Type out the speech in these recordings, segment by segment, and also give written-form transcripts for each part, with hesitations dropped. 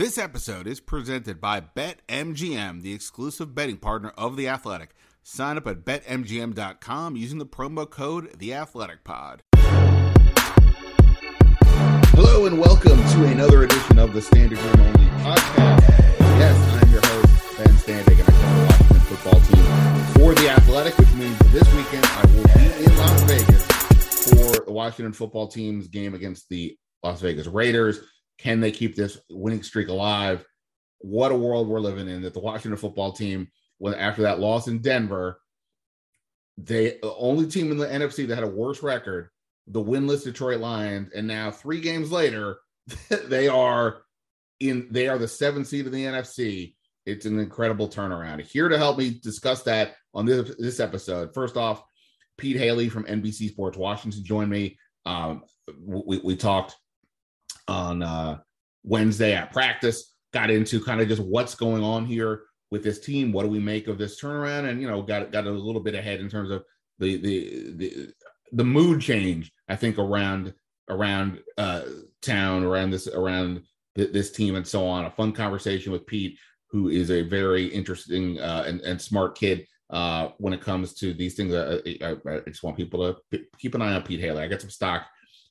This episode is presented by BetMGM, the exclusive betting partner of The Athletic. Sign up at BetMGM.com using the promo code TheAthleticPod. Hello and welcome to another edition of the Standing Room Only podcast. Yes, I'm your host, Ben Standig, and I cover the Washington Football Team for The Athletic, which means this weekend I will be in Las Vegas for the Washington Football Team's game against the Las Vegas Raiders. Can they keep this winning streak alive? What a world we're living in, that the Washington Football Team, when after that loss in Denver, they the only team in the NFC that had a worse record, the winless Detroit Lions, and now 3 games later, they are the 7th seed in the NFC. It's an incredible turnaround. Here to help me discuss that on this episode, first off, Pete Hailey from NBC Sports Washington joined me. We talked on Wednesday at practice, got into kind of just what's going on here with this team. What do we make of this turnaround? And, you know, got a little bit ahead in terms of the mood change, I think, around this team and so on. A fun conversation with Pete, who is a very interesting and smart kid when it comes to these things. I just want people to keep an eye on Pete Hailey. I got some stock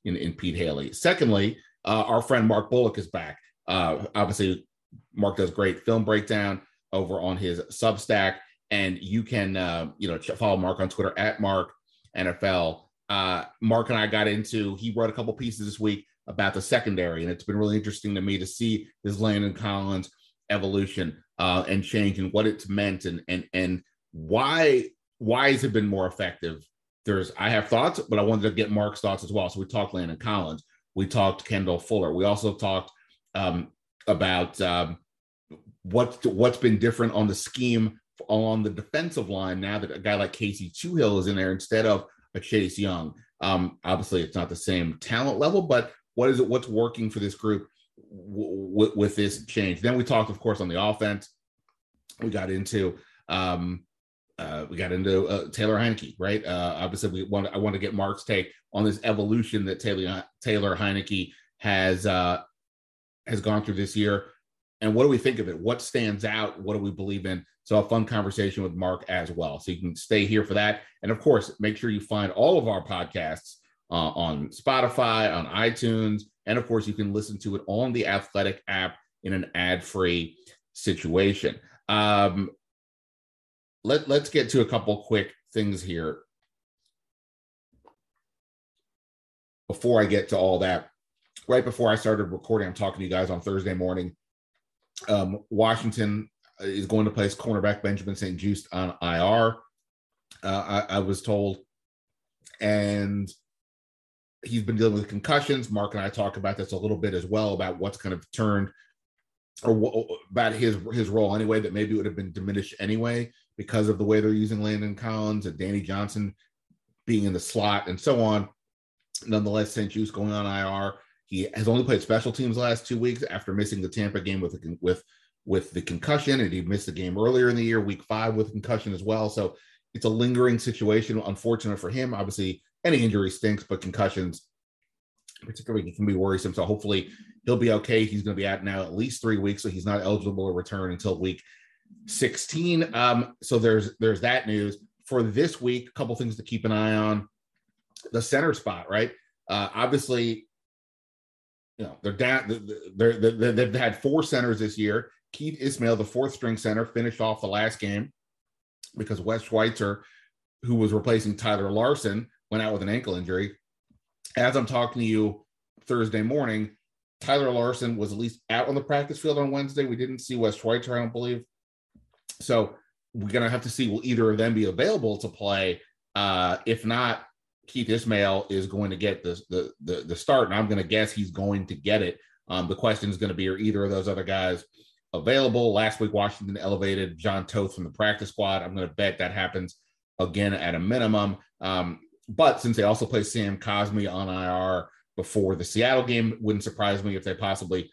in Pete Hailey. Secondly, our friend Mark Bullock is back. Obviously, Mark does great film breakdown over on his Substack, and you can follow Mark on Twitter at Mark NFL. Mark and I got into, he wrote a couple pieces this week about the secondary, and it's been really interesting to me to see this Landon Collins evolution and change and what it's meant and why has it been more effective. I have thoughts, but I wanted to get Mark's thoughts as well. So we talked Landon Collins. We talked Kendall Fuller. We also talked about what's been different on the scheme on the defensive line now that a guy like Casey Toohill is in there instead of a Chase Young. Obviously, it's not the same talent level, but what is it? What's working for this group with this change? Then we talked, of course, on the offense. We got into Taylor Heinicke, right? Obviously, I want to get Mark's take on this evolution that Taylor Heinicke has gone through this year. And what do we think of it? What stands out? What do we believe in? So a fun conversation with Mark as well. So you can stay here for that. And of course, make sure you find all of our podcasts on Spotify, on iTunes. And of course, you can listen to it on the Athletic app in an ad-free situation. Let's get to a couple quick things here. Before I get to all that, right before I started recording, I'm talking to you guys on Thursday morning. Washington is going to place cornerback Benjamin St-Juste on IR, I was told. And he's been dealing with concussions. Mark and I talk about this a little bit as well, about what's kind of turned about his role anyway, that maybe would have been diminished anyway because of the way they're using Landon Collins and Danny Johnson being in the slot and so on. Nonetheless, St-Juste going on IR. He has only played special teams the last 2 weeks after missing the Tampa game with the concussion, and he missed the game earlier in the year, week 5, with concussion as well. So it's a lingering situation, unfortunate for him. Obviously, any injury stinks, but concussions particularly can be worrisome. So hopefully he'll be okay. He's going to be out now at least 3 weeks, so he's not eligible to return until week 16. So there's that news. For this week, a couple things to keep an eye on. The center spot, right? Obviously, you know, they're down. They've had 4 centers this year. Keith Ismael, the 4th string center, finished off the last game because Wes Schweitzer, who was replacing Tyler Larsen, went out with an ankle injury. As I'm talking to you Thursday morning, Tyler Larsen was at least out on the practice field on Wednesday. We didn't see Wes Schweitzer, I don't believe. So we're going to have to see, will either of them be available to play? If not, Keith Ismael is going to get the start, and I'm going to guess he's going to get it. The question is going to be, are either of those other guys available? Last week, Washington elevated John Toth from the practice squad. I'm going to bet that happens again at a minimum. But since they also play Sam Cosmi on IR before the Seattle game, wouldn't surprise me if they possibly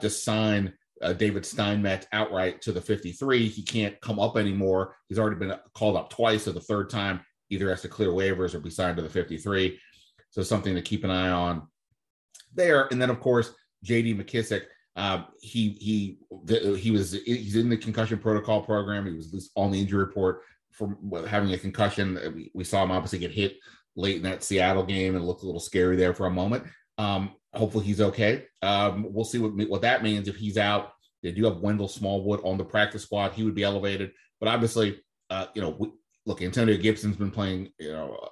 just sign David Steinmetz outright to the 53. He can't come up anymore. He's already been called up twice, so the third time either has to clear waivers or be signed to the 53. So something to keep an eye on there. And then, of course, J.D. McKissic He's in the concussion protocol program. He was on the injury report for having a concussion. We saw him obviously get hit late in that Seattle game and looked a little scary there for a moment. Hopefully he's okay. We'll see what that means if he's out. They do have Wendell Smallwood on the practice squad. He would be elevated, but obviously, look, Antonio Gibson's been playing,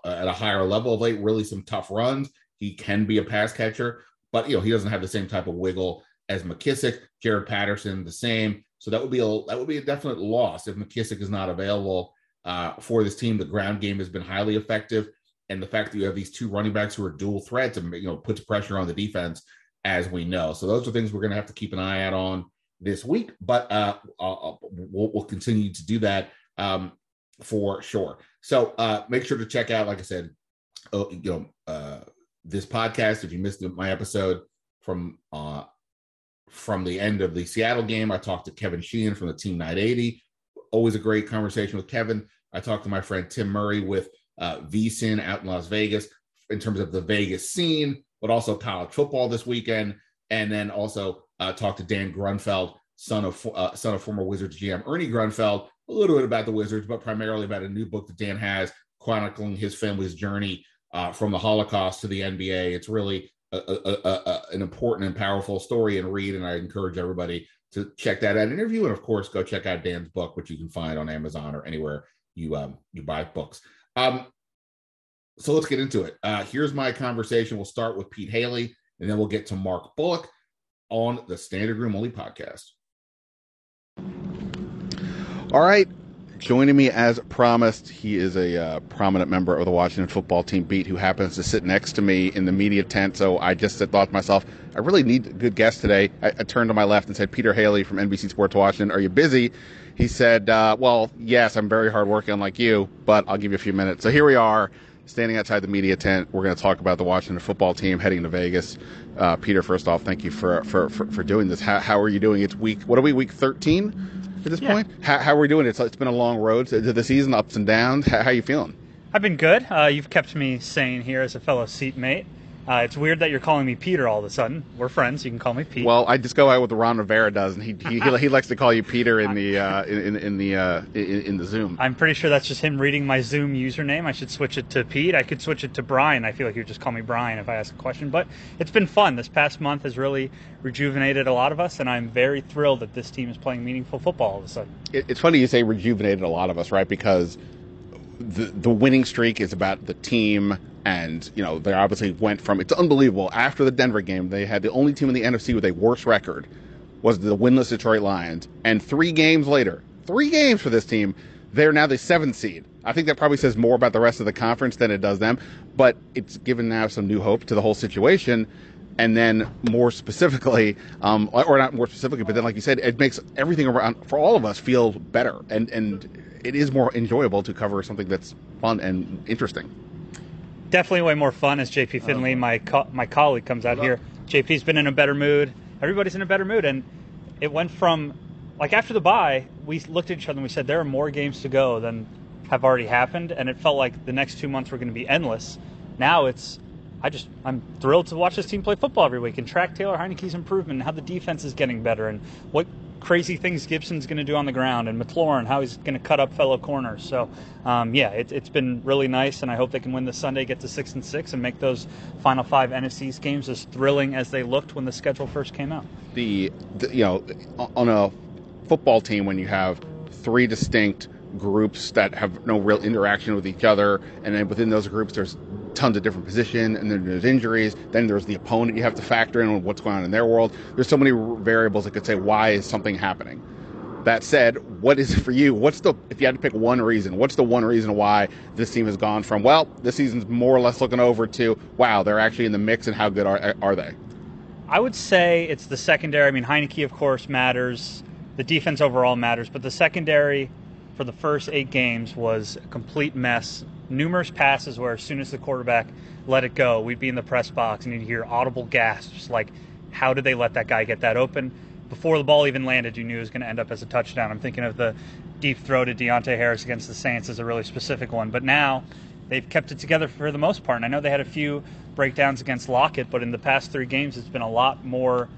at a higher level of late, really some tough runs. He can be a pass catcher, but, he doesn't have the same type of wiggle as McKissic. Jared Patterson, the same. So that would be a definite loss if McKissic is not available for this team. The ground game has been highly effective. And the fact that you have these two running backs who are dual threats and, puts pressure on the defense, as we know. So those are things we're going to have to keep an eye out on this week, but we'll continue to do that for sure. So make sure to check out, like I said, this podcast. If you missed my episode from the end of the Seattle game, I talked to Kevin Sheehan from the Team 980. Always a great conversation with Kevin. I talked to my friend Tim Murray with VSiN out in Las Vegas in terms of the Vegas scene, but also college football this weekend. And then also talked to Dan Grunfeld, son of former Wizards GM Ernie Grunfeld, a little bit about the Wizards, but primarily about a new book that Dan has chronicling his family's journey from the Holocaust to the NBA. It's really an important and powerful story and read, and I encourage everybody to check that out and interview. And of course, go check out Dan's book, which you can find on Amazon or anywhere you buy books. So let's get into it. Here's my conversation. We'll start with Pete Hailey, and then we'll get to Mark Bullock on the Standard Room Only podcast. All right. Joining me as promised, he is a prominent member of the Washington Football Team beat who happens to sit next to me in the media tent. So I just thought to myself, I really need a good guest today. I turned to my left and said, Peter Hailey from NBC Sports Washington, are you busy? He said, well, yes, I'm very hardworking unlike you, but I'll give you a few minutes. So here we are, standing outside the media tent. We're going to talk about the Washington Football Team heading to Vegas. Peter, first off, thank you for doing this. How are you doing? It's week 13 at this point? How are we doing? It's been a long road to the season, ups and downs. How are you feeling? I've been good. You've kept me sane here as a fellow seatmate. It's weird that you're calling me Peter all of a sudden. We're friends. You can call me Pete. Well, I just go out with what Ron Rivera does, and he likes to call you Peter in the Zoom. I'm pretty sure that's just him reading my Zoom username. I should switch it to Pete. I could switch it to Brian. I feel like he would just call me Brian if I ask a question. But it's been fun. This past month has really rejuvenated a lot of us, and I'm very thrilled that this team is playing meaningful football all of a sudden. It's funny you say rejuvenated a lot of us, right? Because the winning streak is about the team. And, they obviously went from, it's unbelievable, after the Denver game, they had the only team in the NFC with a worse record was the winless Detroit Lions. And three games for this team, they're now the 7th seed. I think that probably says more about the rest of the conference than it does them. But it's given now some new hope to the whole situation. And then more specifically, or not more specifically, but then like you said, it makes everything around for all of us feel better. And it is more enjoyable to cover something that's fun and interesting. Definitely way more fun as JP Finley, my colleague, comes out here. JP's been in a better mood. Everybody's in a better mood. And it went from, like after the bye, we looked at each other and we said, there are more games to go than have already happened. And it felt like the next 2 months were going to be endless. Now it's, I'm thrilled to watch this team play football every week and track Taylor Heinicke's improvement and how the defense is getting better and what crazy things Gibson's going to do on the ground and McLaurin, how he's going to cut up fellow corners. So, it's been really nice, and I hope they can win this Sunday, get to 6-6, and make those final 5 NFC games as thrilling as they looked when the schedule first came out. On a football team, when you have 3 distinct groups that have no real interaction with each other, and then within those groups there's tons of different position, and then there's injuries, then there's the opponent you have to factor in what's going on in their world. There's so many variables that could say, why is something happening? That said, what is it for you? If you had to pick one reason, what's the one reason why this team has gone from, well, this season's more or less looking over to, wow, they're actually in the mix and how good are they? I would say it's the secondary. I mean, Heinicke, of course, matters. The defense overall matters, but the secondary for the first 8 games was a complete mess. Numerous passes where as soon as the quarterback let it go, we'd be in the press box and you'd hear audible gasps like, how did they let that guy get that open? Before the ball even landed, you knew it was going to end up as a touchdown. I'm thinking of the deep throw to Deontay Harris against the Saints as a really specific one. But now they've kept it together for the most part. And I know they had a few breakdowns against Lockett, but in the past 3 games, it's been a lot more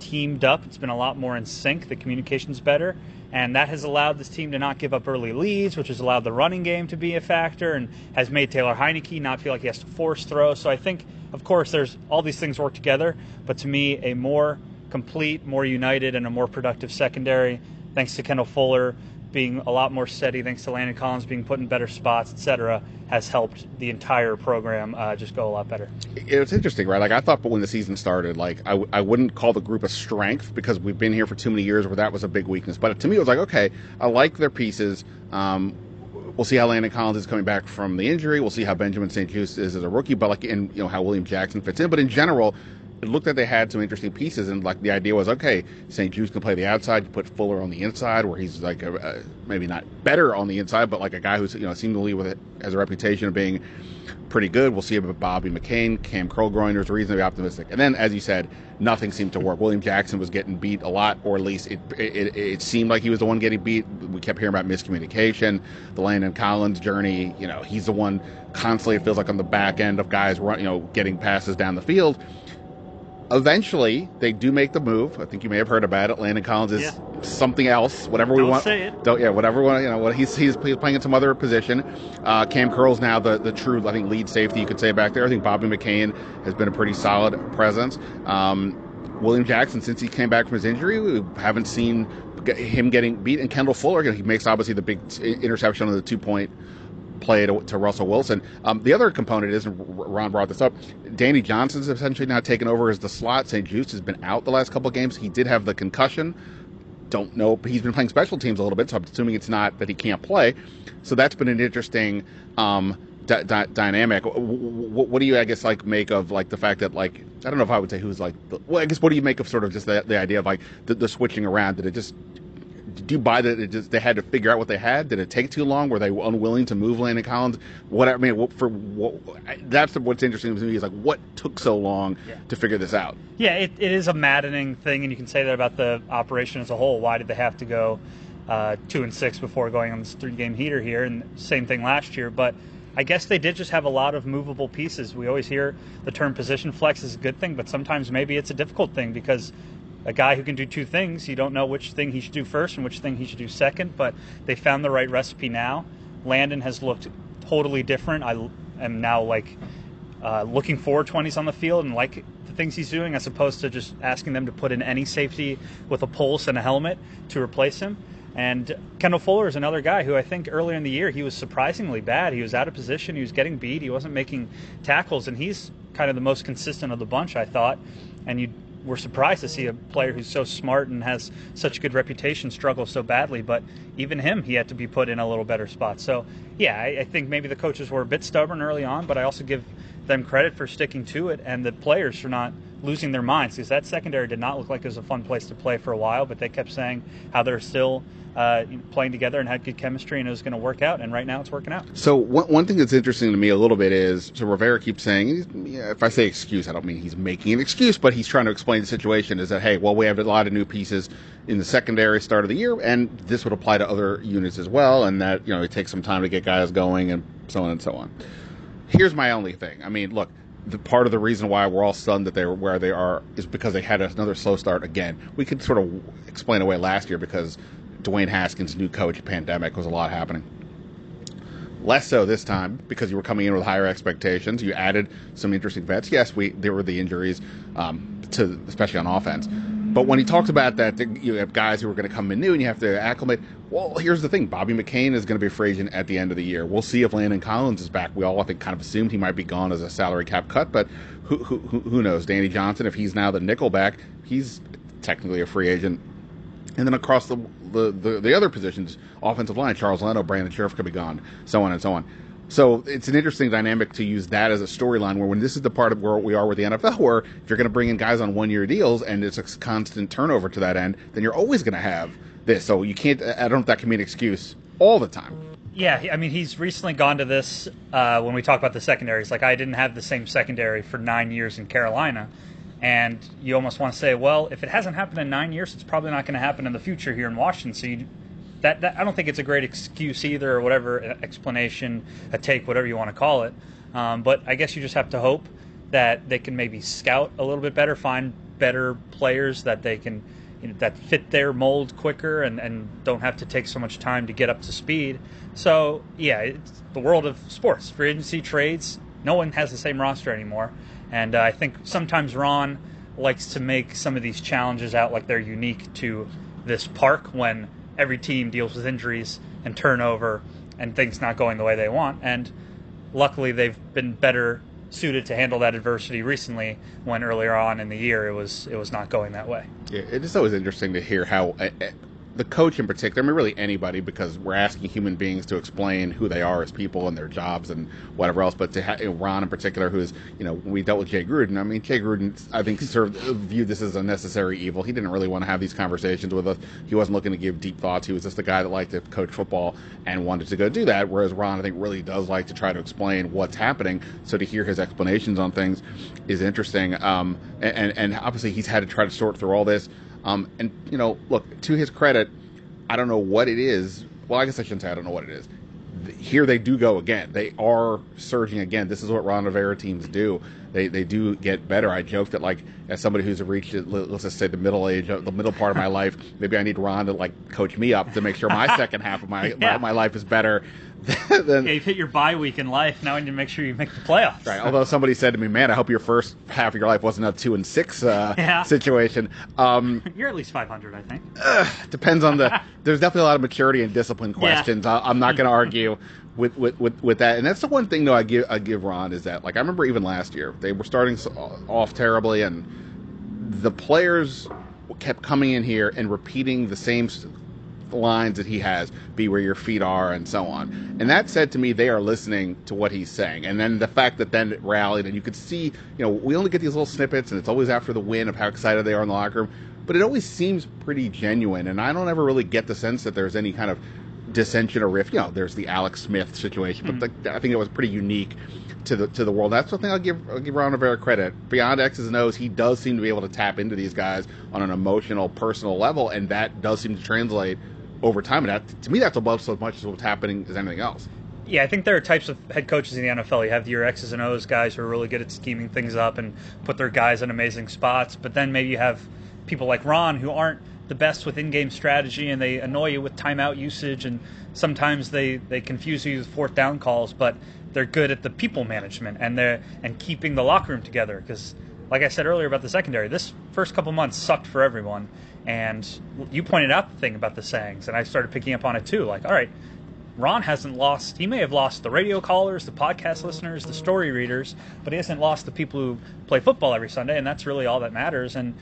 teamed up. It's been a lot more in sync. The communication's better. And that has allowed this team to not give up early leads, which has allowed the running game to be a factor and has made Taylor Heinicke not feel like he has to force throw. So I think, of course, there's all these things work together. But to me, a more complete, more united, and a more productive secondary, thanks to Kendall Fuller being a lot more steady, thanks to Landon Collins being put in better spots, et cetera, has helped the entire program just go a lot better. It's interesting, right? Like, I thought, but when the season started, like, I wouldn't call the group a strength because we've been here for too many years where that was a big weakness. But to me, it was like, okay, I like their pieces. We'll see how Landon Collins is coming back from the injury. We'll see how Benjamin St-Juste is as a rookie, but like, and you know how William Jackson fits in. But in general, it looked like they had some interesting pieces, and like the idea was, okay, St-Juste can play the outside. You put Fuller on the inside, where he's like a, maybe not better on the inside, but like a guy who's, you know, seemingly with it, has a reputation of being pretty good. We'll see about Bobby McCain, Cam Curl growing. There's reason to be optimistic. And then, as you said, nothing seemed to work. William Jackson was getting beat a lot, or at least it seemed like he was the one getting beat. We kept hearing about miscommunication. The Landon Collins journey, you know, he's the one constantly, it feels like, on the back end of guys, you know, getting passes down the field. Eventually, they do make the move. I think you may have heard about it. Landon Collins is something else, whatever we want. Don't say it. Whatever we want. You know, what he's playing in some other position. Cam Curl's now the true, I think, lead safety you could say back there. I think Bobby McCain has been a pretty solid presence. William Jackson, since he came back from his injury, we haven't seen him getting beat. And Kendall Fuller, he makes obviously the big interception on the 2-point play to Russell Wilson. The other component is, and Ron brought this up, Danny Johnson's essentially now taken over as the slot. St-Juste has been out the last couple of games. He did have the concussion. Don't know. He's been playing special teams a little bit, so I'm assuming it's not that he can't play. So that's been an interesting dynamic. What do you, I guess, like, make of, like, the fact that, like, I don't know if I would say who's, like, well, I guess, what do you make of sort of just the idea of, like, the switching around? Did it just... Do you buy that they had to figure out what they had? Did it take too long? Were they unwilling to move Landon Collins? That's what's interesting to me is, like, what took so long to figure this out? Yeah, it is a maddening thing, and you can say that about the operation as a whole. Why did they have to go 2-6 before going on this 3-game heater here? And same thing last year, but I guess they did just have a lot of movable pieces. We always hear the term position flex is a good thing, but sometimes maybe it's a difficult thing because a guy who can do two things, you don't know which thing he should do first and which thing he should do second, but they found the right recipe now. Landon has looked totally different. I am now, like, looking for 20s on the field and like the things he's doing, as opposed to just asking them to put in any safety with a pulse and a helmet to replace him. And Kendall Fuller is another guy who I think earlier in the year he was surprisingly bad. He was out of position. He was getting beat. He wasn't making tackles, and he's kind of the most consistent of the bunch, I thought. And we're surprised to see a player who's so smart and has such a good reputation struggle so badly, but even him, he had to be put in a little better spot. So, yeah, I think maybe the coaches were a bit stubborn early on, but I also give them credit for sticking to it and the players for not losing their minds, because that secondary did not look like it was a fun place to play for a while, but they kept saying how they're still playing together and had good chemistry and it was going to work out, and right now it's working out. So one thing that's interesting to me a little bit is, so Rivera keeps saying, if I say excuse, I don't mean he's making an excuse, but he's trying to explain the situation is that, hey, well, we have a lot of new pieces in the secondary start of the year, and this would apply to other units as well, and that, you know, it takes some time to get guys going and so on and so on. Here's my only thing. I mean, look, the part of the reason why we're all stunned that they were where they are is because they had another slow start again. We could sort of explain away last year because Dwayne Haskins' new coach, pandemic, was a lot happening. Less so this time because you were coming in with higher expectations. You added some interesting vets. Yes, there were the injuries, to especially on offense. But when he talks about that, you have guys who are going to come in new and you have to acclimate. Well, here's the thing. Bobby McCain is going to be a free agent at the end of the year. We'll see if Landon Collins is back. We all, I think, kind of assumed he might be gone as a salary cap cut, but who knows? Danny Johnson, if he's now the nickel back, he's technically a free agent. And then across the other positions, offensive line, Charles Leno, Brandon Sheriff could be gone, so on and so on. So it's an interesting dynamic to use that as a storyline where when this is the part of where we are with the NFL, where if you're going to bring in guys on one-year deals and it's a constant turnover to that end, then you're always going to have this. So you can't – I don't know if that can be an excuse all the time. Yeah, I mean, he's recently gone to this when we talk about the secondaries. Like, I didn't have the same secondary for 9 years in Carolina. And you almost want to say, well, if it hasn't happened in 9 years, it's probably not going to happen in the future here in Washington. So you – That I don't think it's a great excuse either, or whatever, explanation, a take, whatever you want to call it. But I guess you just have to hope that they can maybe scout a little bit better, find better players that they can, you know, that fit their mold quicker and don't have to take so much time to get up to speed. So, yeah, it's the world of sports. Free agency, trades, no one has the same roster anymore. And I think sometimes Ron likes to make some of these challenges out like they're unique to this park when every team deals with injuries and turnover and things not going the way they want. And luckily, they've been better suited to handle that adversity recently, when earlier on in the year it was not going that way. Yeah, it is always interesting to hear how the coach in particular, I mean really anybody, because we're asking human beings to explain who they are as people and their jobs and whatever else, but to Ron in particular, who's, you know, we dealt with Jay Gruden. I mean, Jay Gruden, I think, viewed this as a necessary evil. He didn't really want to have these conversations with us. He wasn't looking to give deep thoughts. He was just the guy that liked to coach football and wanted to go do that, whereas Ron, I think, really does like to try to explain what's happening. So to hear his explanations on things is interesting. And obviously he's had to try to sort through all this. And, you know, look, to his credit, I don't know what it is. Well, I guess I shouldn't say I don't know what it is. Here they do go again. They are surging again. This is what Ron Rivera teams do. They do get better. I joke that, like, as somebody who's reached, let's just say, the middle age, the middle part of my life, maybe I need Ron to, like, coach me up to make sure my second half of my life is better. Then, yeah, you've hit your bye week in life. Now I need to make sure you make the playoffs. Right. Although somebody said to me, "Man, I hope your first half of your life wasn't a 2-6 situation." You're at least 500, I think. Depends on the. There's definitely a lot of maturity and discipline questions. Yeah. I'm not going to argue with that. And that's the one thing though I give Ron is that, like, I remember even last year they were starting off terribly, and the players kept coming in here and repeating the same lines that he has, be where your feet are and so on. And that said to me, they are listening to what he's saying. And then the fact that then it rallied, and you could see, you know, we only get these little snippets, and it's always after the win of how excited they are in the locker room, but it always seems pretty genuine. And I don't ever really get the sense that there's any kind of dissension or rift. You know, there's the Alex Smith situation, but I think it was pretty unique to the world. That's the thing I'll give Ron Rivera credit. Beyond X's and O's, he does seem to be able to tap into these guys on an emotional, personal level, and that does seem to translate over time. And that, to me, that's above so much as what's happening as anything else. Yeah, I think there are types of head coaches in the NFL. You have your X's and O's guys who are really good at scheming things up and put their guys in amazing spots, but then maybe you have people like Ron who aren't the best with in-game strategy, and they annoy you with timeout usage, and sometimes they confuse you with fourth down calls, but they're good at the people management and keeping the locker room together. Because, like I said earlier about the secondary, this first couple months sucked for everyone. And you pointed out the thing about the sayings, and I started picking up on it too. Like, all right, Ron hasn't lost. He may have lost the radio callers, the podcast listeners, the story readers, but he hasn't lost the people who play football every Sunday, and that's really all that matters. And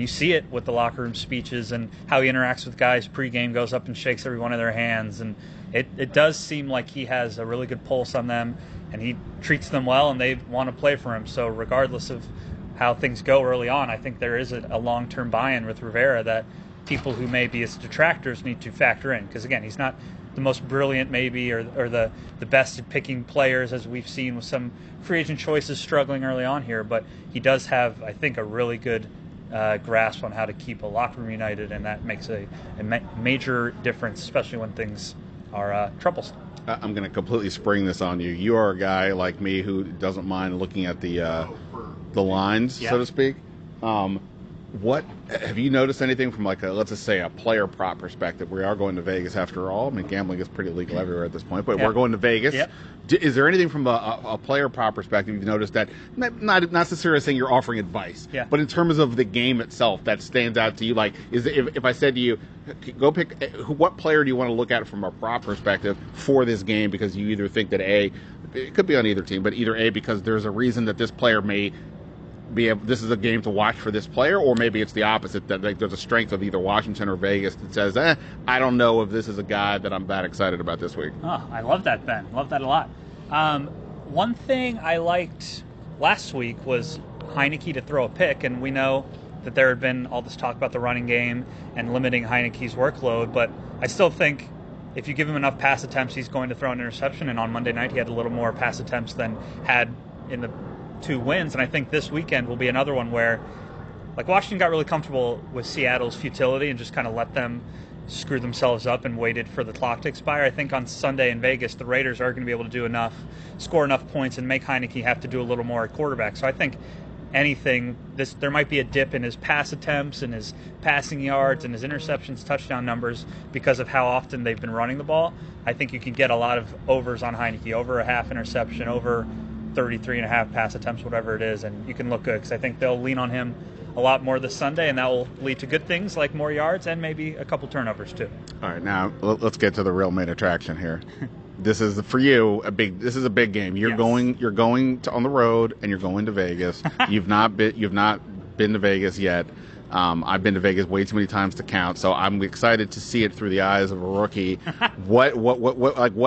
you see it with the locker room speeches and how he interacts with guys pregame, goes up and shakes every one of their hands. And it does seem like he has a really good pulse on them, and he treats them well, and they want to play for him. So regardless of how things go early on, I think there is a long-term buy-in with Rivera that people who may be his detractors need to factor in. Because, again, he's not the most brilliant maybe or the best at picking players, as we've seen with some free agent choices struggling early on here, but he does have, I think, a really good grasp on how to keep a locker room united, and that makes a major difference, especially when things are troublesome. I'm going to completely spring this on you. You are a guy like me who doesn't mind looking at the lines, so to speak. What have you noticed anything from, like, let's just say, a player prop perspective? We are going to Vegas after all. I mean, gambling is pretty legal everywhere at this point, but we're going to Vegas. Yep. Is there anything from a player prop perspective you've noticed that, not necessarily saying you're offering advice, but in terms of the game itself, that stands out to you? Like, is if I said to you, go pick, what player do you want to look at from a prop perspective for this game? Because you either think that it could be on either team, but either A, because there's a reason that this player may be able, this is a game to watch for this player, or maybe it's the opposite, that, like, there's a strength of either Washington or Vegas that says, I don't know if this is a guy that I'm that excited about this week. Oh, I love that, Ben. Love that a lot. One thing I liked last week was Heinicke to throw a pick, and we know that there had been all this talk about the running game and limiting Heinicke's workload, but I still think if you give him enough pass attempts, he's going to throw an interception, and on Monday night he had a little more pass attempts than had in the two wins, and I think this weekend will be another one where, like, Washington got really comfortable with Seattle's futility and just kind of let them screw themselves up and waited for the clock to expire. I think on Sunday in Vegas, the Raiders are going to be able to do enough, score enough points, and make Heinicke have to do a little more at quarterback. So I think anything. There might be a dip in his pass attempts and his passing yards and his interceptions, touchdown numbers because of how often they've been running the ball. I think you can get a lot of overs on Heinicke, over a half interception, over 33 and a half pass attempts, whatever it is, and you can look good because I think they'll lean on him a lot more this Sunday, and that will lead to good things like more yards and maybe a couple turnovers too. All right, now let's get to the real main attraction here. This is for you a big game. You're going to, on the road, and you're going to Vegas. You've not been to Vegas yet. I've been to Vegas way too many times to count, so I'm excited to see it through the eyes of a rookie. What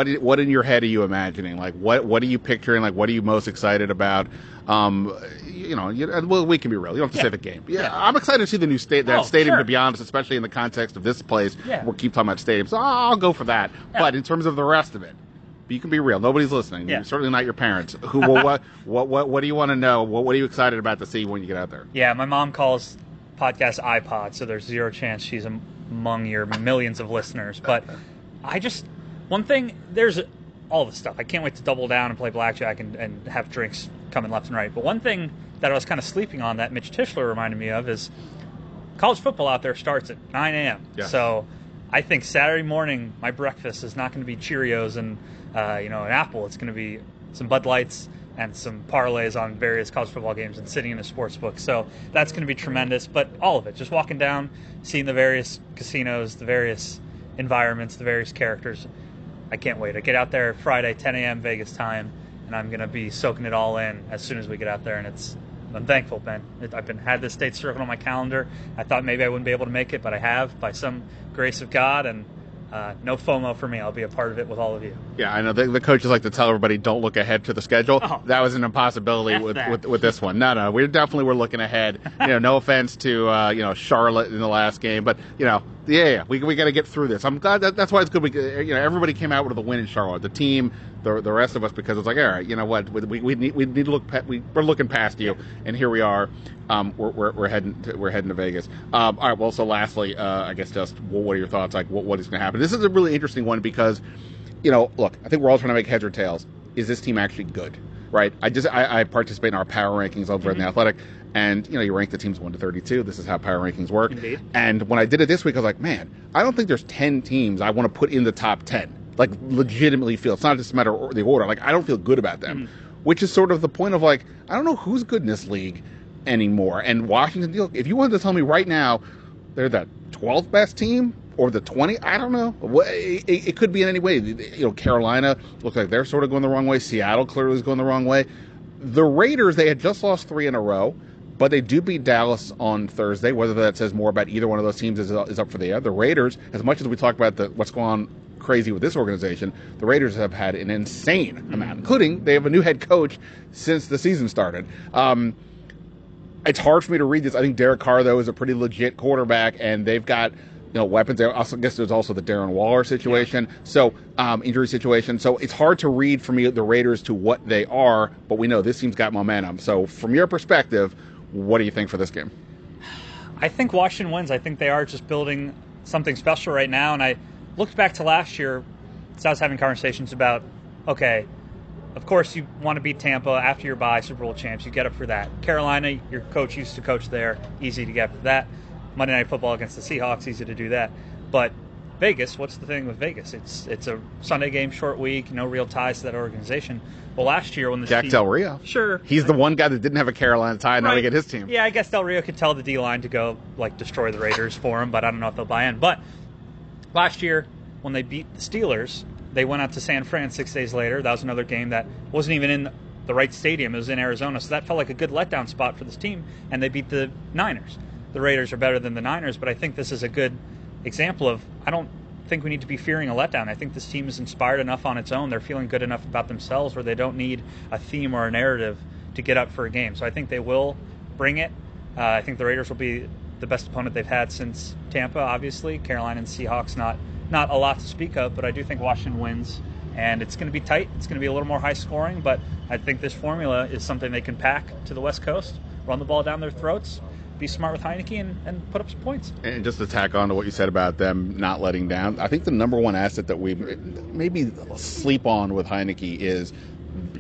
in your head are you imagining? Like what are you picturing? Like what are you most excited about? We can be real. You don't have to say the game. Yeah, I'm excited to see the new stadium. Sure. To be honest, especially in the context of this place, we'll keep talking about stadiums. So I'll go for that. Yeah. But in terms of the rest of it, you can be real. Nobody's listening. Yeah. Certainly not your parents. Who? What do you want to know? What are you excited about to see when you get out there? Yeah, my mom calls podcast iPod, so there's zero chance she's among your millions of listeners. But one thing, there's all the stuff. I can't wait to double down and play blackjack and have drinks coming left and right. But one thing that I was kind of sleeping on that Mitch Tischler reminded me of is college football out there starts at 9 a.m. Yeah. So I think Saturday morning, my breakfast is not going to be Cheerios and an apple. It's going to be some Bud Lights and some parlays on various college football games and sitting in a sports book. So that's going to be tremendous. But all of it, just walking down, seeing the various casinos, the various environments, the various characters. I can't wait. I get out there Friday, 10 a.m. Vegas time, and I'm going to be soaking it all in as soon as we get out there. And I'm thankful, Ben. I've had this date circled on my calendar. I thought maybe I wouldn't be able to make it, but I have by some grace of God. And no FOMO for me. I'll be a part of it with all of you. Yeah, I know. The coaches like to tell everybody don't look ahead to the schedule. Oh, that was an impossibility with this one. No, we're looking ahead. No offense to Charlotte in the last game, but we got to get through this. I'm glad that's why it's good. Everybody came out with a win in Charlotte. The team, the rest of us, because it's like, all right, you know what? We need to look. We're looking past you, and here we are. We're heading to Vegas. All right. Well, so lastly, I guess just what are your thoughts? Like what is going to happen? This is a really interesting one because, look, I think we're all trying to make heads or tails. Is this team actually good? Right. I participate in our power rankings over in The Athletic, and you rank the teams 1 to 32. This is how power rankings work. Indeed. And when I did it this week, I was like, man, I don't think there's 10 teams I want to put in the top 10. Like, legitimately feel it's not just a matter of the order. Like, I don't feel good about them, which is sort of the point of like, I don't know who's good in this league anymore. And Washington, if you wanted to tell me right now, they're the 12th best team. Or the 20? I don't know. It could be in any way. Carolina looks like they're sort of going the wrong way. Seattle clearly is going the wrong way. The Raiders, they had just lost 3 in a row, but they do beat Dallas on Thursday. Whether that says more about either one of those teams is up for the air. The Raiders, as much as we talk about what's going on crazy with this organization, the Raiders have had an insane amount, including they have a new head coach since the season started. It's hard for me to read this. I think Derek Carr, though, is a pretty legit quarterback, and they've got weapons. I guess there's also the Darren Waller situation, injury situation. So it's hard to read for me the Raiders to what they are, but we know this team's got momentum. So from your perspective, what do you think for this game? I think Washington wins. I think they are just building something special right now. And I looked back to last year, so I was having conversations about, okay, of course you want to beat Tampa after your bye, Super Bowl champs. You get up for that. Carolina, your coach used to coach there. Easy to get up for that. Monday Night Football against the Seahawks, easy to do that. But Vegas, what's the thing with Vegas? It's a Sunday game, short week, no real ties to that organization. Well, last year when the Jack Del Rio. Sure. He's the one guy that didn't have a Carolina tie, and now we get his team. Yeah, I guess Del Rio could tell the D-line to go, destroy the Raiders for him, but I don't know if they'll buy in. But last year when they beat the Steelers, they went out to San Fran 6 days later. That was another game that wasn't even in the right stadium. It was in Arizona, so that felt like a good letdown spot for this team, and they beat the Niners. The Raiders are better than the Niners, but I think this is a good example of I don't think we need to be fearing a letdown. I think this team is inspired enough on its own. They're feeling good enough about themselves where they don't need a theme or a narrative to get up for a game. So I think they will bring it. I think the Raiders will be the best opponent they've had since Tampa, obviously. Carolina and Seahawks, not a lot to speak of, but I do think Washington wins. And it's going to be tight. It's going to be a little more high scoring, but I think this formula is something they can pack to the West Coast, run the ball down their throats, be smart with Heinicke and put up some points. And just to tack on to what you said about them not letting down, I think the number one asset that we maybe sleep on with Heinicke is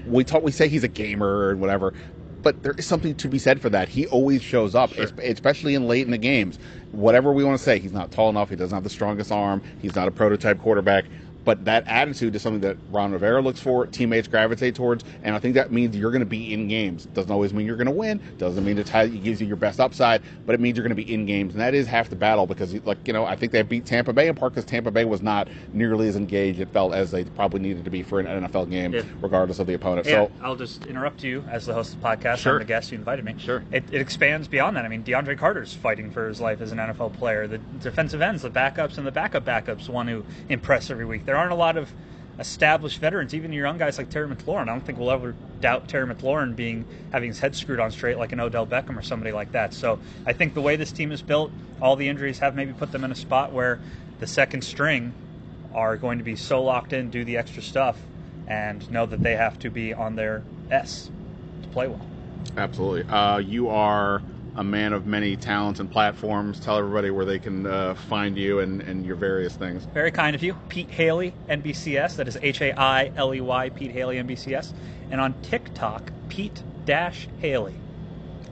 we say he's a gamer and whatever. But there is something to be said for that. He always shows up, sure, especially in late in the games. Whatever we want to say, he's not tall enough. He doesn't have the strongest arm. He's not a prototype quarterback. But that attitude is something that Ron Rivera looks for, teammates gravitate towards, and I think that means you're going to be in games. Doesn't always mean you're going to win. Doesn't mean it gives you your best upside, but it means you're going to be in games, and that is half the battle because, I think they beat Tampa Bay in part because Tampa Bay was not nearly as engaged, it felt, as they probably needed to be for an NFL game, regardless of the opponent. Yeah, so I'll just interrupt you as the host of the podcast. Sure. I'm the guest. You invited me. Sure. It expands beyond that. I mean, DeAndre Carter's fighting for his life as an NFL player. The defensive ends, the backups, and the backups want to impress every week. There aren't a lot of established veterans, even your young guys like Terry McLaurin. I don't think we'll ever doubt Terry McLaurin having his head screwed on straight like an Odell Beckham or somebody like that. So I think the way this team is built, all the injuries have maybe put them in a spot where the second string are going to be so locked in, do the extra stuff, and know that they have to be on their S to play well. Absolutely. You are a man of many talents and platforms. Tell everybody where they can find you and your various things. Very kind of you. Pete Hailey, NBCS. That is Hailey, Pete Hailey, NBCS. And on TikTok, Pete-Hailey.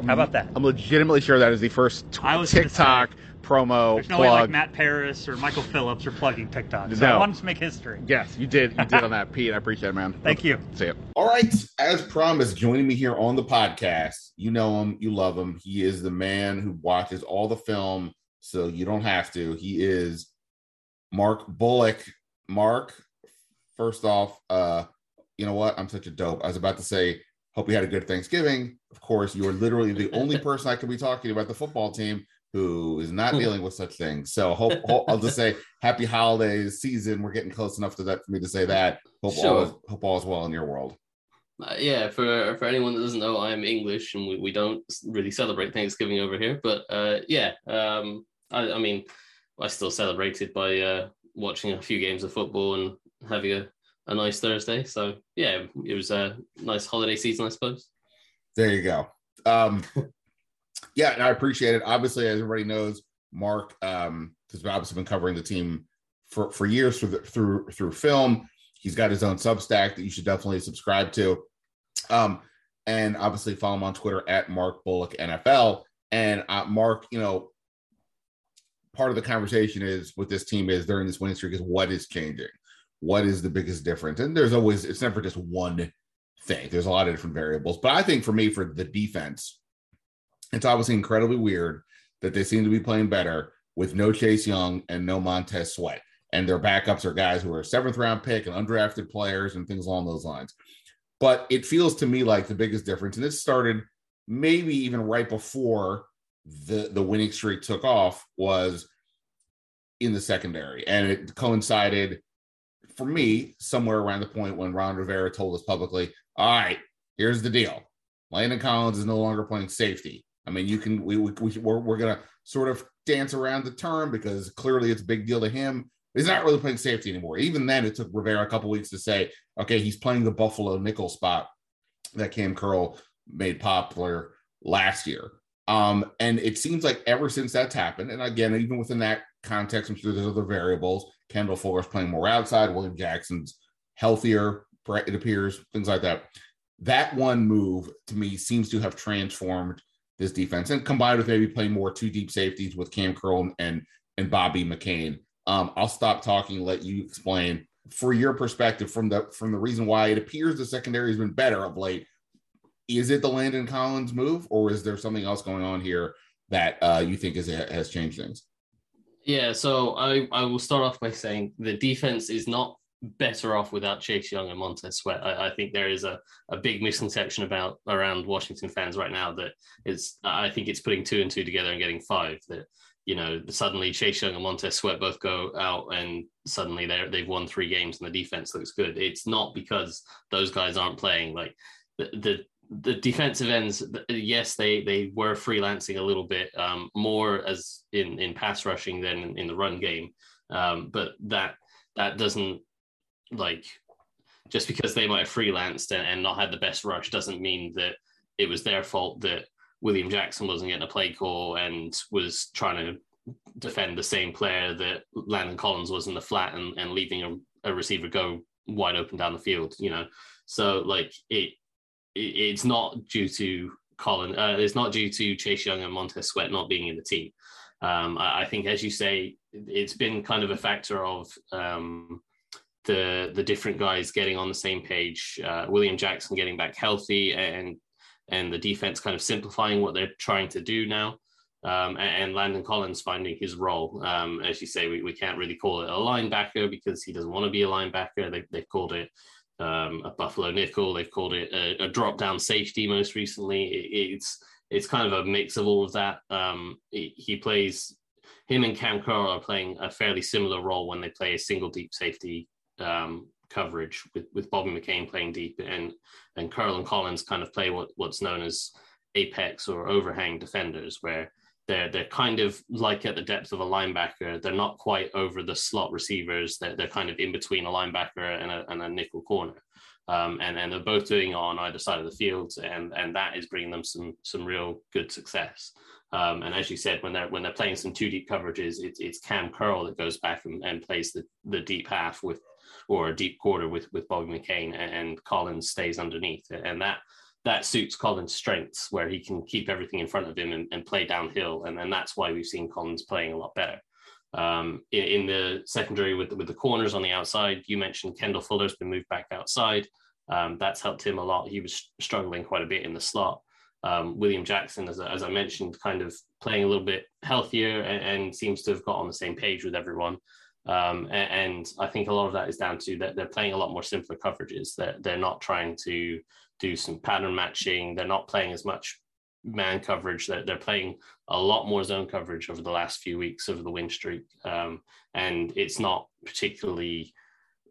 How about that? I'm legitimately sure that is the first TikTok promo. There's no way like Matt Paris or Michael Phillips are plugging TikTok. So I wanted to make history. Yes, you did. You did on that, Pete. I appreciate it, man. Thank you. See you. All right. As promised, joining me here on the podcast. You know him, you love him. He is the man who watches all the film, so you don't have to. He is Mark Bullock. Mark, first off, you know what? I'm such a dope. I was about to say, hope you had a good Thanksgiving. Of course, you are literally the only person I could be talking about the football team who is not dealing with such things. So I'll just say happy holidays season. We're getting close enough to that for me to say that. Hope all is well in your world. Yeah, for anyone that doesn't know, I'm English and we don't really celebrate Thanksgiving over here. But I still celebrated by watching a few games of football and having a nice Thursday. So yeah, it was a nice holiday season, I suppose. There you go. Yeah, and I appreciate it. Obviously, as everybody knows, Mark has obviously been covering the team for years through film. He's got his own Substack that you should definitely subscribe to. And obviously follow him on Twitter at Mark Bullock NFL. And Mark, part of the conversation is with this team is during this winning streak is what is changing? What is the biggest difference? And it's never just one thing. There's a lot of different variables. But I think for me, for the defense, it's obviously incredibly weird that they seem to be playing better with no Chase Young and no Montez Sweat. And their backups are guys who are 7th-round pick and undrafted players and things along those lines. But it feels to me like the biggest difference, and this started maybe even right before the winning streak took off, was in the secondary. And it coincided, for me, somewhere around the point when Ron Rivera told us publicly, all right, here's the deal. Landon Collins is no longer playing safety. I mean, you can we're going to sort of dance around the term because clearly it's a big deal to him. He's not really playing safety anymore. Even then, it took Rivera a couple weeks to say, okay, he's playing the Buffalo nickel spot that Cam Curl made popular last year. And it seems like ever since that's happened, and again, even within that context, I'm sure there's other variables. Kendall Fuller's playing more outside. William Jackson's healthier, it appears, things like that. That one move, to me, seems to have transformed this defense. And combined with maybe playing more two deep safeties with Cam Curl and Bobby McCain. I'll stop talking, let you explain for your perspective from the reason why it appears the secondary has been better of late. Is it the Landon Collins move, or is there something else going on here that you think has changed things? Yeah, so I will start off by saying the defense is not better off without Chase Young and Montez Sweat. I think there is a big misconception around Washington fans right now that I think it's putting 2 and 2 together and getting 5 that. Suddenly Chase Young and Montez Sweat both go out and suddenly they've won 3 games and the defense looks good. It's not because those guys aren't playing. Like the defensive ends, yes, they were freelancing a little bit more as in pass rushing than in the run game. But that doesn't just because they might have freelanced and not had the best rush doesn't mean that it was their fault that William Jackson wasn't getting a play call and was trying to defend the same player that Landon Collins was in the flat and leaving a receiver go wide open down the field. So it's not due to Colin. It's not due to Chase Young and Montez Sweat not being in the team. I think, as you say, it's been kind of a factor of the different guys getting on the same page. William Jackson getting back healthy and the defense kind of simplifying what they're trying to do now. And Landon Collins finding his role. As you say, we can't really call it a linebacker because he doesn't want to be a linebacker. They've called it a Buffalo nickel. They've called it a drop-down safety most recently. It's kind of a mix of all of that. Him and Cam Curl are playing a fairly similar role when they play a single deep safety coverage with Bobby McCain playing deep and Curl and Collins kind of play what's known as apex or overhang defenders, where they're kind of like at the depth of a linebacker. They're not quite over the slot receivers. They're kind of in between a linebacker and a nickel corner. And they're both doing it on either side of the field, and that is bringing them some real good success. And as you said, when they're playing some two deep coverages, it's Cam Curl that goes back and plays the deep half with, or a deep quarter with Bobby McCain, and Collins stays underneath. And that suits Collins' strengths, where he can keep everything in front of him and play downhill. And that's why we've seen Collins playing a lot better. In the secondary with the corners on the outside, you mentioned Kendall Fuller's been moved back outside. That's helped him a lot. He was struggling quite a bit in the slot. William Jackson, as I mentioned, kind of playing a little bit healthier and seems to have got on the same page with everyone. And I think a lot of that is down to that they're playing a lot more simpler coverages. They're not trying to do some pattern matching. They're not playing as much man coverage. They're playing a lot more zone coverage over the last few weeks of the win streak. And it's not particularly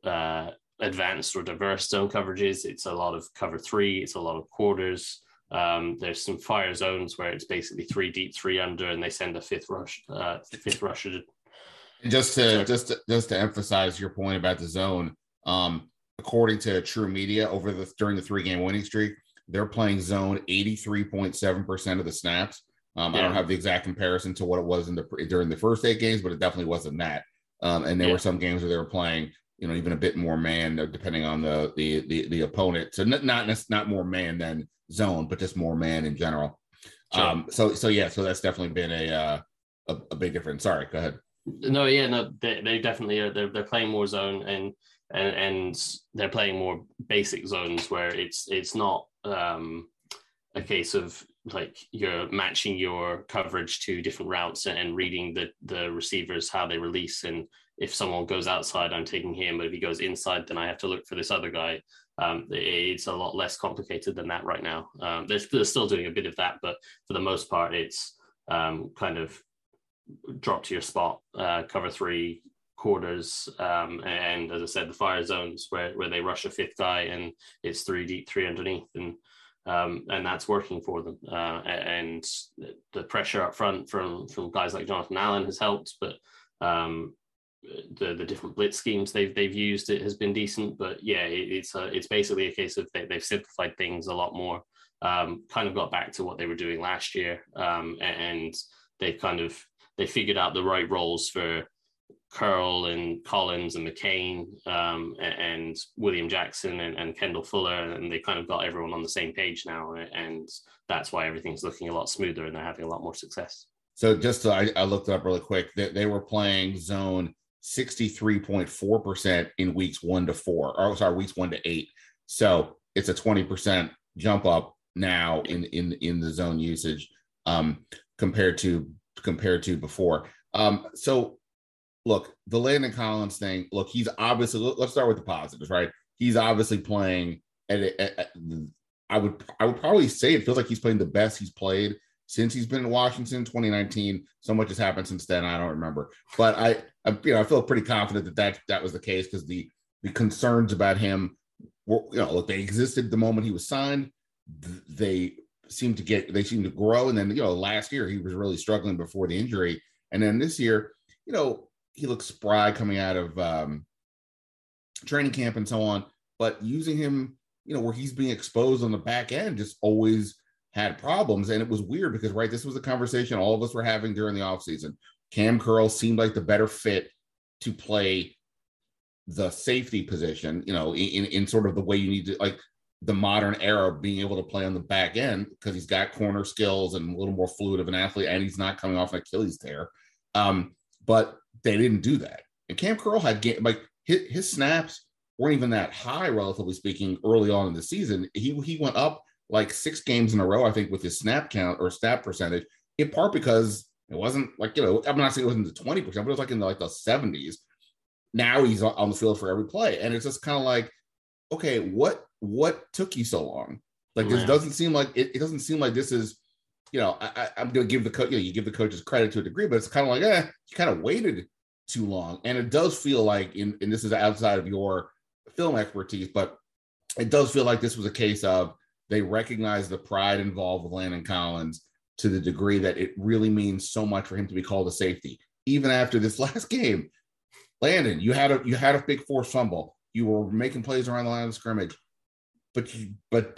advanced or diverse zone coverages. It's a lot of cover three. It's a lot of quarters. There's some fire zones where it's basically three deep, three under, and they send a fifth rusher to. Just to emphasize your point about the zone, according to True Media, during the 3-game winning streak, they're playing zone 83.7% of the snaps. I don't have the exact comparison to what it was during the first 8 games, but it definitely wasn't that. And there were some games where they were playing, even a bit more man, depending on the opponent. So not more man than zone, but just more man in general. Sure. So that's definitely been a big difference. Sorry, go ahead. They definitely are. They're playing more zone and they're playing more basic zones where it's not a case of like you're matching your coverage to different routes and reading the receivers, how they release. And if someone goes outside, I'm taking him, but if he goes inside, then I have to look for this other guy. It's a lot less complicated than that right now. They're still doing a bit of that, but for the most part, it's kind of drop to your spot, cover three, quarters, and as I said, the fire zones where they rush a fifth guy and it's three deep, three underneath, and that's working for them. And the pressure up front from guys like Jonathan Allen has helped, but the different blitz schemes they've used, it has been decent. But it's basically a case of they've simplified things a lot more. Kind of got back to what they were doing last year, and they've kind of. They figured out the right roles for Curl and Collins and McCain and William Jackson and Kendall Fuller, and they kind of got everyone on the same page now, and that's why everything's looking a lot smoother and they're having a lot more success. So I looked up really quick that they were playing zone 63.4% in weeks 1 to 8. So it's a 20% jump up now in the zone usage compared to before. So look, the Landon Collins thing, he's obviously, let's start with the positives, right? He's obviously playing at I would probably say it feels like he's playing the best he's played since he's been in Washington 2019. So much has happened since then. I don't remember, but I feel pretty confident that was the case because the concerns about him were, they existed the moment he was signed. They seem to grow. And then, last year he was really struggling before the injury. And then this year, he looks spry coming out of training camp and so on, but using him, where he's being exposed on the back end, just always had problems. And it was weird because, right, this was a conversation all of us were having during the offseason. Cam Curl seemed like the better fit to play the safety position, in sort of the way you need to, like, the modern era of being able to play on the back end because he's got corner skills and a little more fluid of an athlete, and he's not coming off an Achilles tear. But they didn't do that. And Cam Curl had his snaps weren't even that high, relatively speaking, early on in the season. He went up like 6 games in a row, I think, with his snap count or snap percentage, in part because it wasn't like, I'm not saying it wasn't the 20%, but it was like in the 70s. Now he's on the field for every play. And it's just kind of like, okay, what took you so long? Like, this doesn't seem like, it doesn't seem like this is, I'm going to give the coach, you give the coaches credit to a degree, but it's kind of like, you kind of waited too long. And it does feel like, and this is outside of your film expertise, but it does feel like this was a case of they recognize the pride involved with Landon Collins to the degree that it really means so much for him to be called a safety. Even after this last game, Landon, you had a big forced fumble. You were making plays around the line of scrimmage, but we're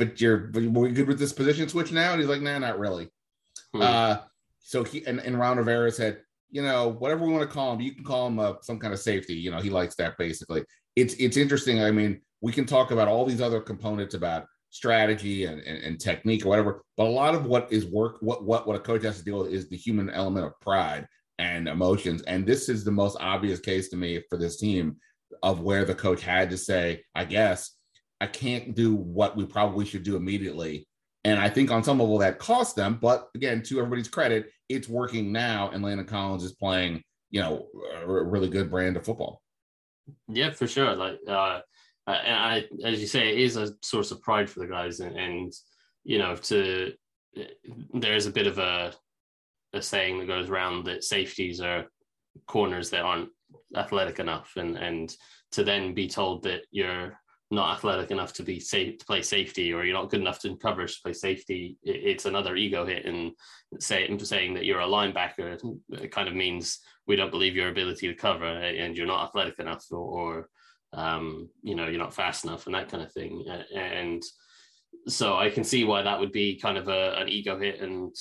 good with this position switch now. And he's like, nah, not really. So he and Ron Rivera said, whatever we want to call him, you can call him some kind of safety. He likes that basically. It's interesting. I mean, we can talk about all these other components about strategy and technique or whatever, but a lot of what is work, what a coach has to deal with is the human element of pride and emotions. And this is the most obvious case to me for this team of where the coach had to say, I guess I can't do what we probably should do immediately. And I think on some level that cost them, but again, to everybody's credit, it's working now. And Landon Collins is playing, a really good brand of football. Yeah, for sure. Like, and as you say, it is a source of pride for the guys. And there's a bit of a saying that goes around that safeties are corners that aren't athletic enough, and to then be told that you're not athletic enough to be safe to play safety, or you're not good enough to cover to play safety, it's another ego hit. And saying that you're a linebacker, it kind of means we don't believe your ability to cover, and you're not athletic enough, or you're not fast enough, and that kind of thing. And so I can see why that would be kind of an ego hit, and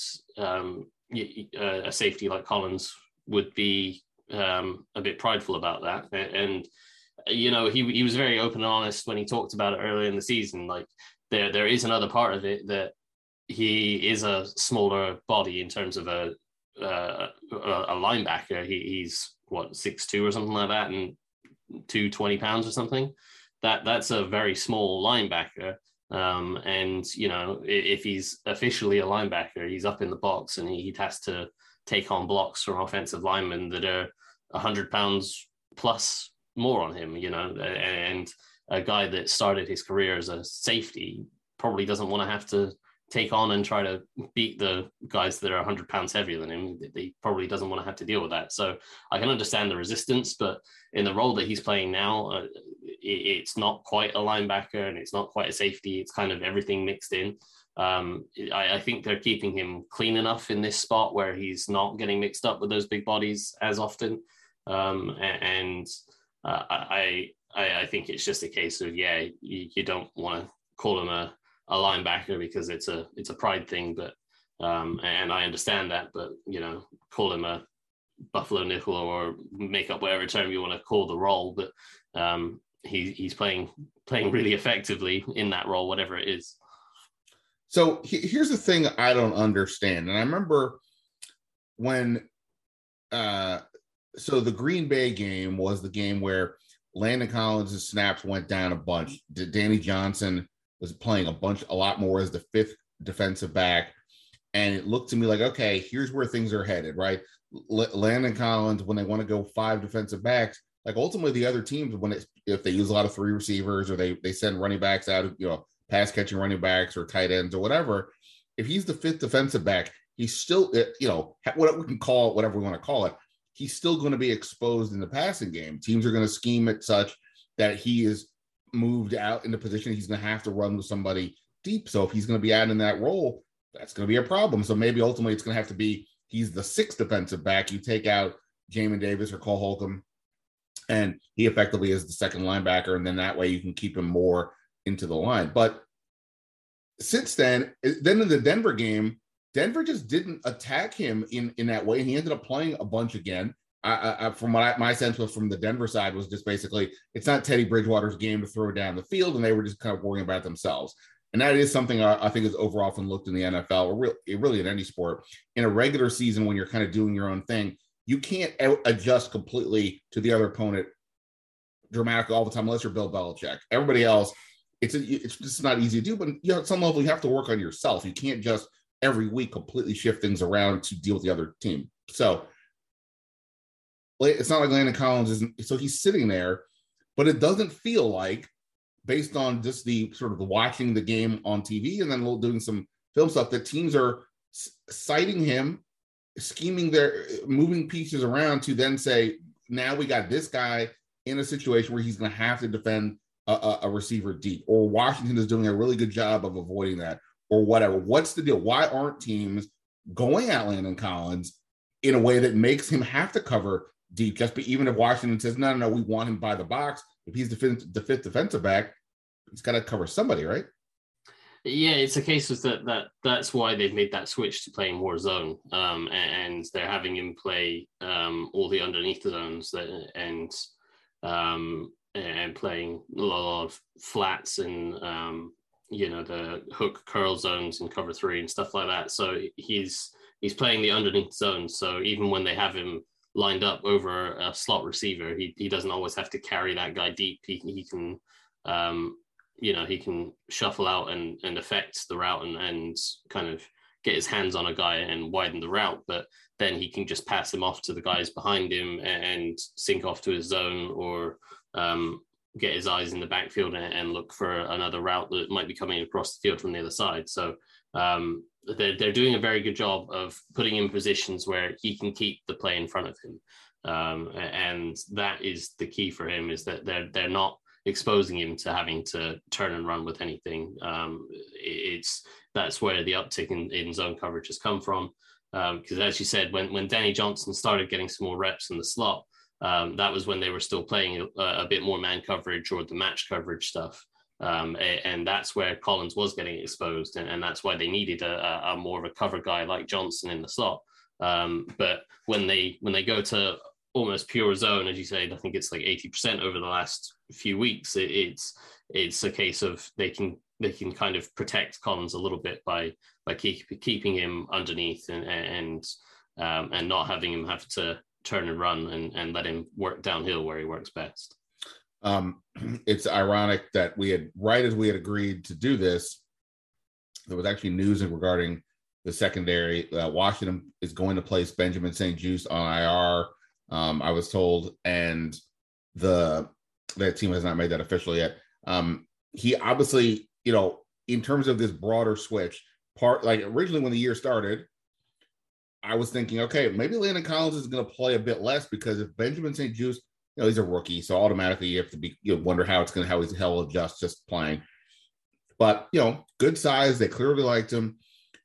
a safety like Collins would be a bit prideful about that. And he was very open and honest when he talked about it earlier in the season. Like, there is another part of it that he is a smaller body in terms of a linebacker. He's 6'2" or something like that, and 220 pounds or something. That's a very small linebacker. If he's officially a linebacker, he's up in the box, and he has to take on blocks from offensive linemen that are 100 pounds plus more on him, and a guy that started his career as a safety probably doesn't want to have to take on and try to beat the guys that are 100 pounds heavier than him. He probably doesn't want to have to deal with that. So I can understand the resistance, but in the role that he's playing now, it's not quite a linebacker, and it's not quite a safety. It's kind of everything mixed in. I think they're keeping him clean enough in this spot where he's not getting mixed up with those big bodies as often. I think it's just a case of, you don't want to call him a linebacker because it's a pride thing, but and I understand that, but call him a buffalo nickel or make up whatever term you want to call the role, but he's playing really effectively in that role, whatever it is. So here's the thing I don't understand, and I remember when the Green Bay game was the game where Landon Collins' snaps went down a bunch. Danny Johnson was playing a lot more as the 5th defensive back. And it looked to me like, okay, here's where things are headed, right? Landon Collins, when they want to go 5 defensive backs, like ultimately the other teams, if they use a lot of 3 receivers, or they send running backs out, pass catching running backs or tight ends or whatever, if he's the 5th defensive back, he's still, what we can call it, whatever we want to call it, he's still going to be exposed in the passing game. Teams are going to scheme it such that he is moved out in the position he's going to have to run with somebody deep. So if he's going to be out in that role, that's going to be a problem. So maybe ultimately it's going to have to be he's the 6th defensive back. You take out Jamin Davis or Cole Holcomb, and he effectively is the 2nd linebacker, and then that way you can keep him more into the line. But since then in the Denver game, Denver just didn't attack him in that way, and he ended up playing a bunch again. from what my sense was from the Denver side was just basically it's not Teddy Bridgewater's game to throw down the field, and they were just kind of worrying about themselves. And that is something I think is over often looked in the NFL, or really in any sport. In a regular season, when you're kind of doing your own thing, you can't adjust completely to the other opponent dramatically all the time, unless you're Bill Belichick. Everybody else, it's just not easy to do, but you know, at some level, you have to work on yourself. You can't just every week completely shift things around to deal with the other team. So it's not like Landon Collins isn't, so he's sitting there, but it doesn't feel like, based on just the sort of watching the game on TV and then doing some film stuff, that teams are citing him, scheming their, moving pieces around to then say, now we got this guy in a situation where he's going to have to defend a receiver deep, or Washington is doing a really good job of avoiding that, or whatever. What's the deal? Why aren't teams going at Landon Collins in a way that makes him have to cover deep? Just but even if Washington says, no, we want him by the box, if he's the fifth defensive back, he's got to cover somebody, right? Yeah, it's a case of that's why they've made that switch to playing more zone, and they're having him play all the underneath the zones, and playing a lot of flats and the hook curl zones and cover three and stuff like that. So he's playing the underneath zone. So even when they have him lined up over a slot receiver, he doesn't always have to carry that guy deep. He can, he can shuffle out and affect the route and kind of get his hands on a guy and widen the route, but then he can just pass him off to the guys behind him and sink off to his zone, or get his eyes in the backfield and look for another route that might be coming across the field from the other side. So they're doing a very good job of putting him in positions where he can keep the play in front of him. And that is the key for him, is that they're not exposing him to having to turn and run with anything. That's where the uptick in zone coverage has come from. Because as you said, when Danny Johnson started getting some more reps in the slot, that was when they were still playing a bit more man coverage or the match coverage stuff. And that's where Collins was getting exposed. And that's why they needed a more of a cover guy like Johnson in the slot. But when they go to almost pure zone, as you said, I think it's like 80% over the last few weeks, it's a case of they can kind of protect Collins a little bit by keeping him underneath and not having him have to turn and run and let him work downhill where he works best. It's ironic that as we had agreed to do this, there was actually news regarding the secondary that Washington is going to place Benjamin St-Juste on IR. I was told, and that team has not made that official yet. He obviously, in terms of this broader switch part, like originally when the year started, I was thinking, okay, maybe Landon Collins is going to play a bit less, because if Benjamin St-Juste, he's a rookie, so automatically you have to wonder how he's held adjust just playing. But good size, they clearly liked him.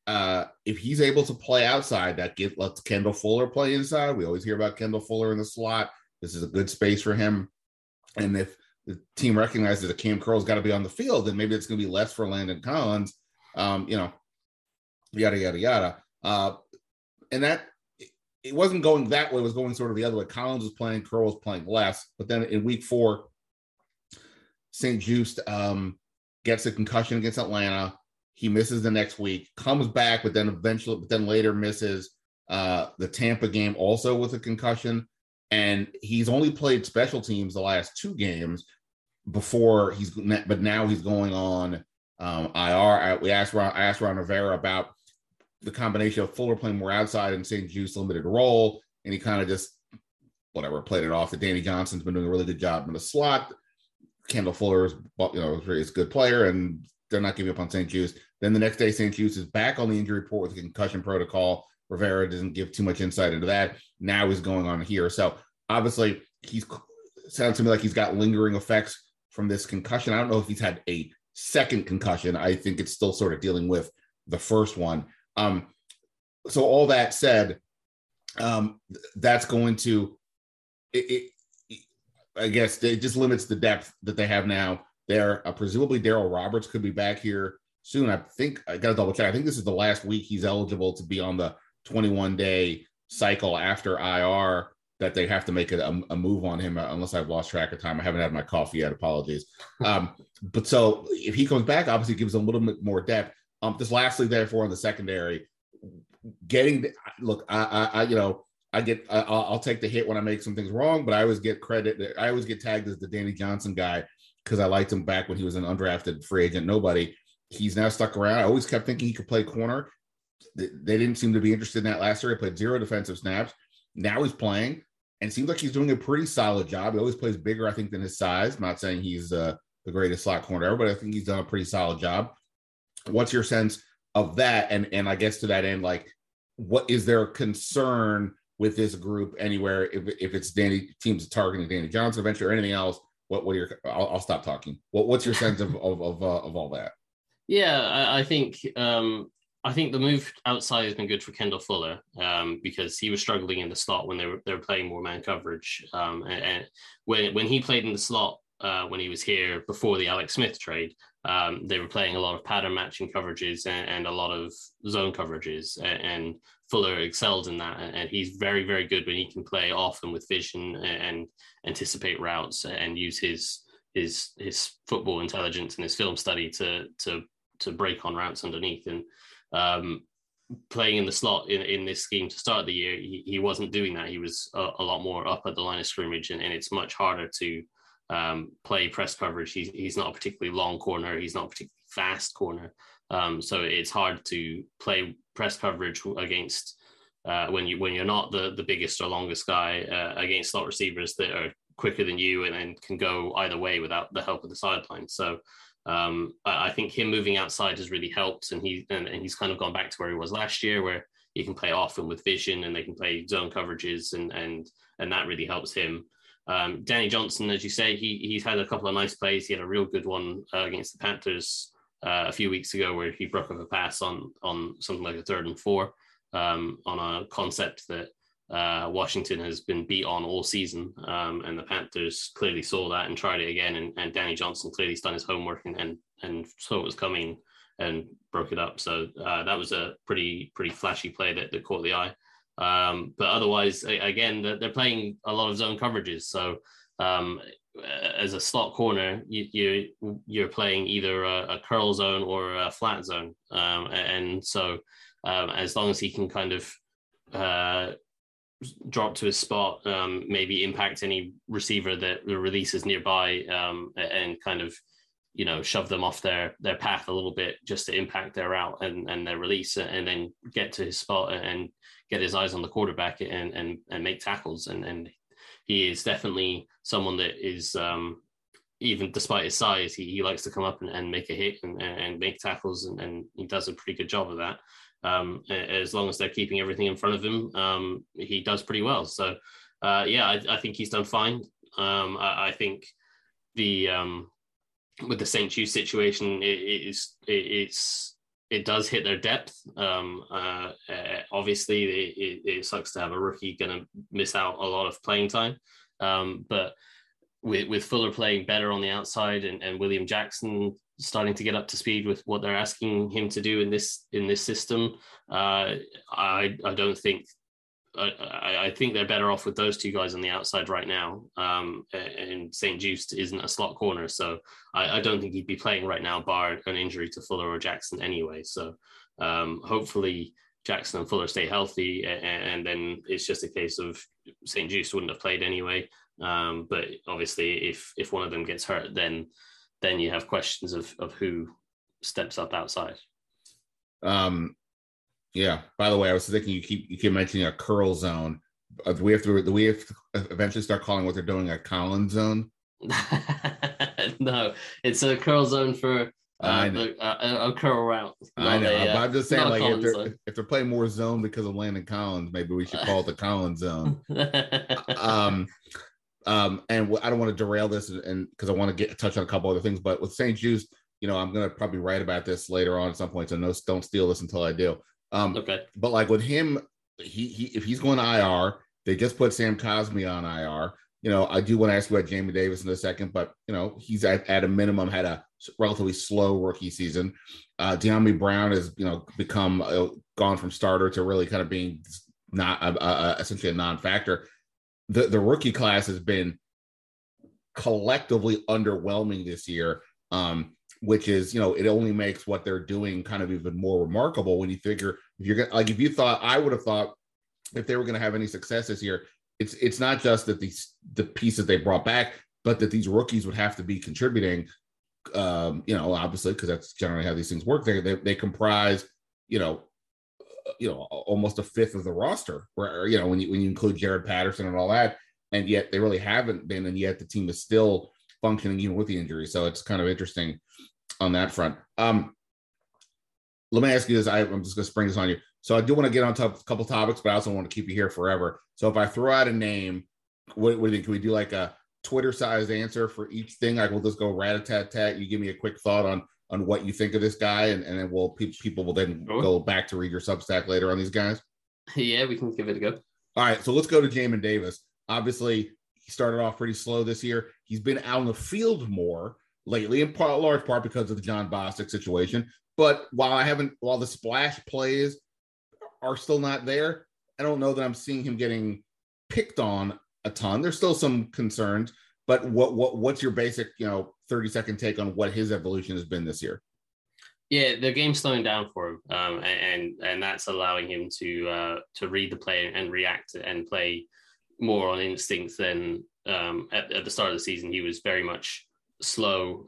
If he's able to play outside, lets Kendall Fuller play inside. We always hear about Kendall Fuller in the slot. This is a good space for him. And if the team recognizes that Cam Curl's got to be on the field, then maybe it's going to be less for Landon Collins. Yada yada yada. And that it wasn't going that way, it was going sort of the other way. Collins was playing, Curl was playing less. But then in week 4, St-Juste gets a concussion against Atlanta. He misses the next week, comes back, but then later misses the Tampa game also with a concussion. And he's only played special teams the last 2 games but now he's going on IR. I asked Ron Rivera about the combination of Fuller playing more outside and St-Juste limited role, and he kind of just, played it off that Danny Johnson's been doing a really good job in the slot. Kendall Fuller is a good player, and they're not giving up on St-Juste. Then the next day, St-Juste is back on the injury report with a concussion protocol. Rivera doesn't give too much insight into that. Now he's going on here. So obviously, sounds to me like he's got lingering effects from this concussion. I don't know if he's had a second concussion. I think it's still sort of dealing with the first one. So all that said, that's going to, I guess it just limits the depth that they have now there. Presumably Daryl Roberts could be back here soon. I got to double check. I think this is the last week he's eligible to be on the 21-day cycle after IR. that they have to make a move on him, unless I've lost track of time. I haven't had my coffee yet. Apologies. But so if he comes back, obviously gives a little bit more depth. Just lastly, therefore, in the secondary, I'll take the hit when I make some things wrong, but I always get credit. I always get tagged as the Danny Johnson guy because I liked him back when he was an undrafted free agent. Nobody. He's now stuck around. I always kept thinking he could play corner. They didn't seem to be interested in that last year. He played 0 defensive snaps. Now he's playing, and it seems like he's doing a pretty solid job. He always plays bigger, I think, than his size. I'm not saying he's the greatest slot corner ever, but I think he's done a pretty solid job. What's your sense of that? And I guess to that end, like, what is there concern with this group anywhere? If it's Danny, teams targeting Danny Johnson eventually, or anything else, what are your? I'll stop talking. What's your sense of all that? Yeah, I think the move outside has been good for Kendall Fuller because he was struggling in the slot when they were playing more man coverage. And when he played in the slot when he was here before the Alex Smith trade, they were playing a lot of pattern matching coverages and a lot of zone coverages. And Fuller excelled in that. And he's very, very good when he can play off and with vision and anticipate routes and use his football intelligence and his film study to break on routes underneath. And playing in the slot in this scheme to start the year, he wasn't doing that. He was a lot more up at the line of scrimmage, and it's much harder to play press coverage. He's not a particularly long corner. He's not a particularly fast corner. So it's hard to play press coverage against when you're not the biggest or longest guy against slot receivers that are quicker than you and can go either way without the help of the sideline. So I think him moving outside has really helped, and he's kind of gone back to where he was last year, where he can play off and with vision, and they can play zone coverages, and that really helps him. Danny Johnson, as you say, he's had a couple of nice plays. He had a real good one against the Panthers a few weeks ago, where he broke up a pass on something like a 3rd and 4 on a concept that Washington has been beat on all season, and the Panthers clearly saw that and tried it again, and Danny Johnson clearly's done his homework and saw it was coming and broke it up. So that was a pretty flashy play that caught the eye. But otherwise, again, they're playing a lot of zone coverages. So as a slot corner, you're playing either a curl zone or a flat zone, and so as long as he can kind of drop to his spot, maybe impact any receiver that releases nearby, and kind of, shove them off their path a little bit just to impact their route and their release, and then get to his spot and get his eyes on the quarterback and make tackles. And he is definitely someone that is, even despite his size, he likes to come up and make a hit and make tackles, and he does a pretty good job of that. As long as they're keeping everything in front of him, he does pretty well. So, I think he's done fine. I think with the St-Juste situation, it does hit their depth. Obviously, it sucks to have a rookie going to miss out a lot of playing time, but with Fuller playing better on the outside and William Jackson starting to get up to speed with what they're asking him to do in this system, I think they're better off with those two guys on the outside right now. And St-Juste isn't a slot corner, so I don't think he'd be playing right now, bar an injury to Fuller or Jackson anyway. So hopefully Jackson and Fuller stay healthy, and then it's just a case of St-Juste wouldn't have played anyway. But obviously, if one of them gets hurt, then you have questions of who steps up outside. Yeah. By the way, I was thinking you keep mentioning a curl zone. Do we have to eventually start calling what they're doing a Collins zone? No, it's a curl zone for a curl route. I know. But I'm just saying, like, if they're playing more zone because of Landon Collins, maybe we should call it the Collins zone. And I don't want to derail this, and because I want to touch on a couple other things, but with St-Juste, I'm going to probably write about this later on at some point, so don't steal this until I do. Okay. But like with him, he if he's going to IR, they just put Sam Cosmi on IR. I do want to ask you about Jamin Davis in a second, but he's at a minimum had a relatively slow rookie season. De'Ami Brown has become gone from starter to really kind of being not essentially a non-factor. the rookie class has been collectively underwhelming this year, which is, you know, it only makes what they're doing kind of even more remarkable when you figure if you're gonna, like, if you thought, I would have thought if they were going to have any success this year, it's not just that the pieces they brought back, but that these rookies would have to be contributing, you know, obviously, because that's generally how these things work. They comprise, you know, almost a fifth of the roster, or, you know, when you include Jared Patterson and all that, and yet they really haven't been, and yet the team is still functioning even with the injury. So it's kind of interesting on that front. Let me ask you this. I'm just going to spring this on you. So I do want to get on top of a couple topics, but I also want to keep you here forever. So if I throw out a name, what do you think? Can we do like a Twitter-sized answer for each thing? Like, we'll just go rat-a-tat-tat. You give me a quick thought on what you think of this guy, and then people will then go back to read your Substack later on these guys. Yeah, we can give it a go. All right, so let's go to Jamin Davis. Obviously, he started off pretty slow this year. He's been out on the field more lately, in part, large part because of the John Bostic situation. But while the splash plays are still not there, I don't know that I'm seeing him getting picked on a ton. There's still some concerns, but what's your basic, you know, 30-second take on what his evolution has been this year? Yeah, the game's slowing down for him, and that's allowing him to read the play and react and play more on instinct than at the start of the season. He was very much slow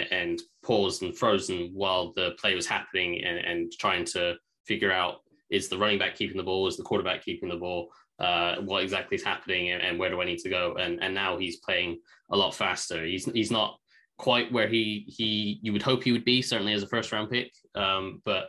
and paused and frozen while the play was happening, and trying to figure out, is the running back keeping the ball? Is the quarterback keeping the ball? What exactly is happening, and where do I need to go? And now he's playing a lot faster. He's not quite where he you would hope he would be, certainly as a first round pick. But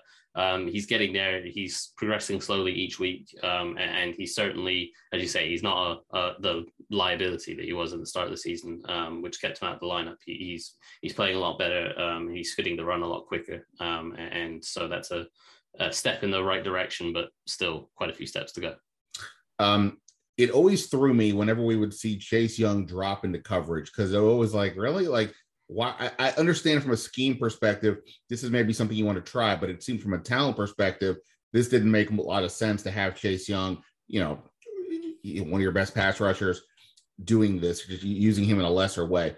he's getting there. He's progressing slowly each week. And he certainly, as you say, he's not the liability that he was at the start of the season, which kept him out of the lineup. He's playing a lot better. He's fitting the run a lot quicker. And so that's a step in the right direction, but still quite a few steps to go. It always threw me whenever we would see Chase Young drop into coverage, because they're always like, really? Like, why? I understand from a scheme perspective, this is maybe something you want to try, but it seemed from a talent perspective, this didn't make a lot of sense to have Chase Young, you know, one of your best pass rushers, doing this, just using him in a lesser way.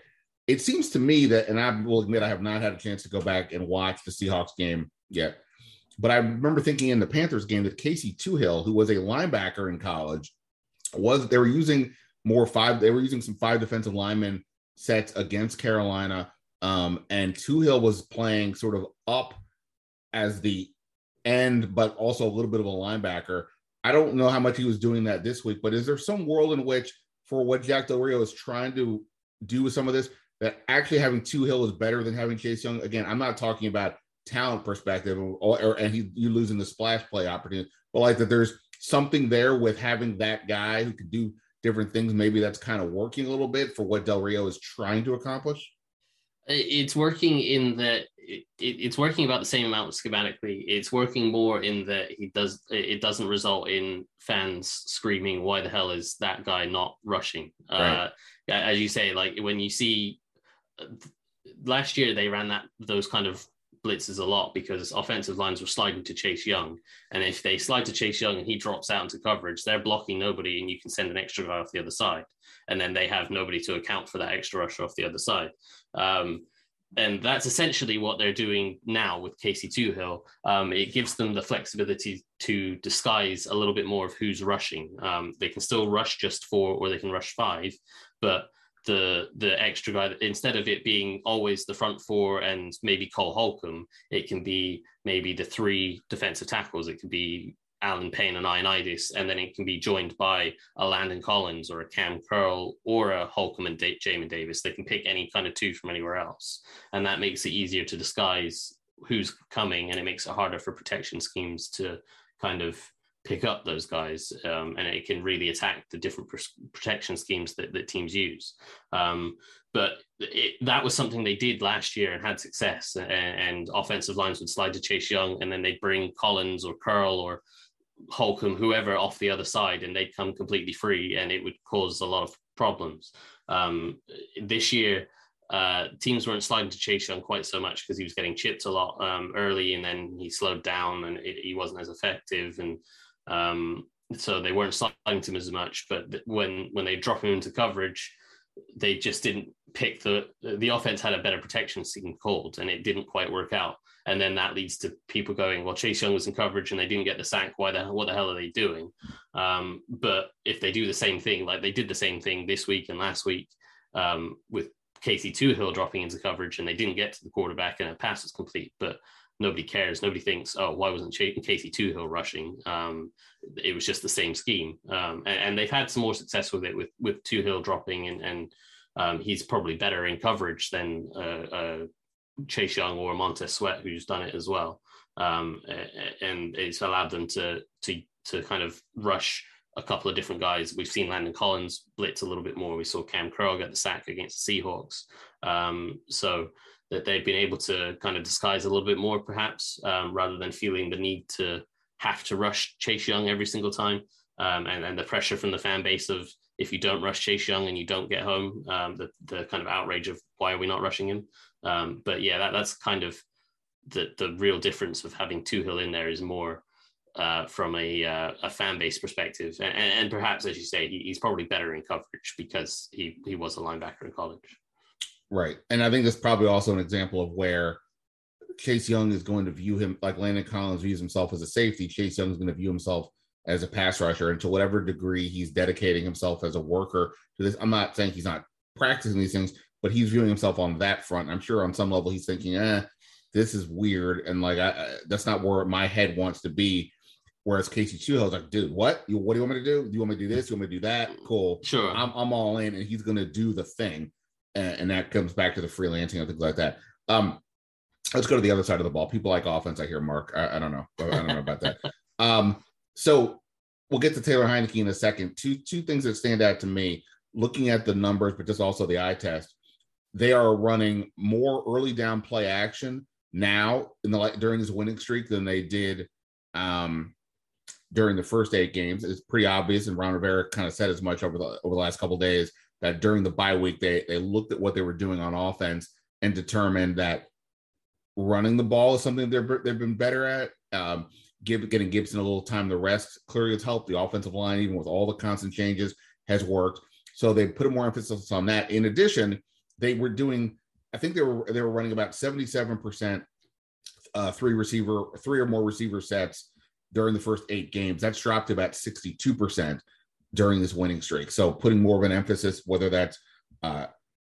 It seems to me that, and I will admit I have not had a chance to go back and watch the Seahawks game yet, but I remember thinking in the Panthers game that Casey Toohill, who was a linebacker in college, they were using some five defensive linemen sets against Carolina, and Toohill was playing sort of up as the end, but also a little bit of a linebacker. I don't know how much he was doing that this week, but is there some world in which, for what Jack Del Rio is trying to do with some of this, that actually having Toohill is better than having Chase Young? Again, I'm not talking about talent perspective, you're losing the splash play opportunity, but like that there's something there with having that guy who could do different things. Maybe that's kind of working a little bit for what Del Rio is trying to accomplish. It's working in that it's working about the same amount schematically. It's working more in that it doesn't result in fans screaming, "Why the hell is that guy not rushing?" Right. As you say, like when you see last year, they ran those kind of blitzes a lot because offensive lines were sliding to Chase Young, and if they slide to Chase Young and he drops out into coverage, they're blocking nobody, and you can send an extra guy off the other side, and then they have nobody to account for that extra rusher off the other side, and that's essentially what they're doing now with Casey Toohill. It gives them the flexibility to disguise a little bit more of who's rushing. They can still rush just 4, or they can rush 5, but the extra guy, instead of it being always the front 4 and maybe Cole Holcomb, it can be maybe the 3 defensive tackles. It can be Alan Payne and Ioannidis, and then it can be joined by a Landon Collins or a Cam Curl or a Holcomb and Jamin Davis. They can pick any kind of 2 from anywhere else, and that makes it easier to disguise who's coming, and it makes it harder for protection schemes to kind of pick up those guys, and it can really attack the different protection schemes that teams use. But that was something they did last year and had success, and offensive lines would slide to Chase Young, and then they'd bring Collins or Curl or Holcomb, whoever, off the other side, and they'd come completely free, and it would cause a lot of problems. This year, teams weren't sliding to Chase Young quite so much because he was getting chipped a lot early, and then he slowed down and he wasn't as effective. And so they weren't sliding to him as much. But when they drop him into coverage, they just didn't pick the offense had a better protection scheme called, and it didn't quite work out. And then that leads to people going, well, Chase Young was in coverage and they didn't get the sack. What the hell are they doing? But if they do the same thing, like they did the same thing this week and last week with Casey Toohill dropping into coverage and they didn't get to the quarterback and a pass was complete, but nobody cares. Nobody thinks, oh, why wasn't Casey Toohill rushing? It was just the same scheme. And they've had some more success with it with Toohill dropping and he's probably better in coverage than Chase Young or Montez Sweat, who's done it as well, and it's allowed them to kind of rush a couple of different guys. We've seen Landon Collins blitz a little bit more. We saw Cam Curl get the sack against the Seahawks, so that they've been able to kind of disguise a little bit more, perhaps, rather than feeling the need to have to rush Chase Young every single time, and the pressure from the fan base of if you don't rush Chase Young and you don't get home, the kind of outrage of why are we not rushing him. But yeah, that's kind of the real difference of having Toohill in there is more from a fan base perspective. And perhaps, as you say, he's probably better in coverage because he was a linebacker in college. Right. And I think that's probably also an example of where Chase Young is going to view him, like Landon Collins views himself as a safety, Chase Young is going to view himself as a pass rusher. And to whatever degree he's dedicating himself as a worker to this, I'm not saying he's not practicing these things, but he's viewing himself on that front. I'm sure on some level he's thinking, this is weird. And like, that's not where my head wants to be. Whereas Casey Toohill is like, dude, what do you want me to do? Do you want me to do this? You want me to do that? Cool. Sure. I'm all in. And he's going to do the thing. And that comes back to the freelancing and things like that. Let's go to the other side of the ball. People like offense. I hear Mark. I don't know. I don't know about that. So we'll get to Taylor Heinicke in a second. Two things that stand out to me, looking at the numbers, but just also the eye test. They are running more early down play action now during this winning streak than they did during the first 8 games. It's pretty obvious, and Ron Rivera kind of said as much over the last couple of days, that during the bye week they looked at what they were doing on offense and determined that running the ball is something they've been better at. Getting Gibson a little time to rest clearly has helped. The offensive line, even with all the constant changes, has worked. So they put more emphasis on that. In addition, they were doing, I think they were running about 77% three or more receiver sets during the first 8 games. That's dropped to about 62% during this winning streak. So putting more of an emphasis, whether that's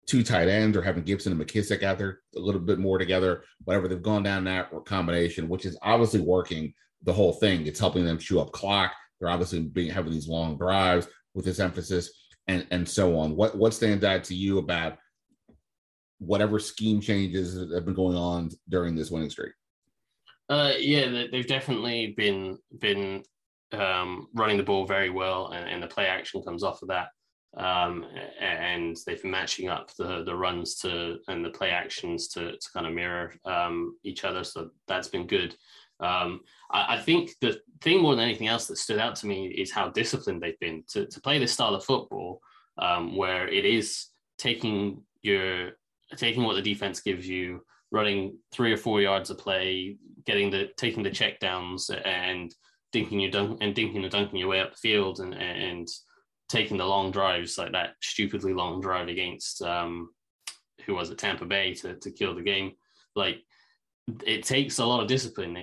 2 tight ends or having Gibson and McKissic out there a little bit more together, whatever, they've gone down that combination, which is obviously working the whole thing. It's helping them chew up clock. They're obviously having these long drives with this emphasis and so on. What stands out to you about whatever scheme changes that have been going on during this winning streak? Yeah, they've definitely been running the ball very well, and the play action comes off of that. And they've been matching up the runs to and the play actions to kind of mirror each other. So that's been good. I think the thing more than anything else that stood out to me is how disciplined they've been to play this style of football, where it is taking what the defense gives you, running 3 or 4 yards of play, taking the check downs and dinking and dunking your way up the field and taking the long drives, like that stupidly long drive against Tampa Bay to kill the game. Like, it takes a lot of discipline.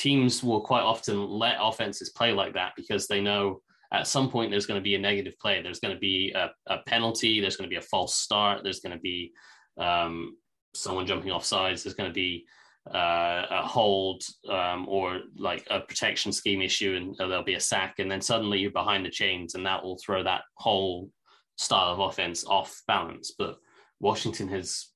Teams will quite often let offenses play like that because they know at some point there's going to be a negative play. There's going to be a penalty. There's going to be a false start. There's going to be someone jumping off sides. There's going to be a hold or like a protection scheme issue, and there'll be a sack. And then suddenly you're behind the chains, and that will throw that whole style of offense off balance. But Washington has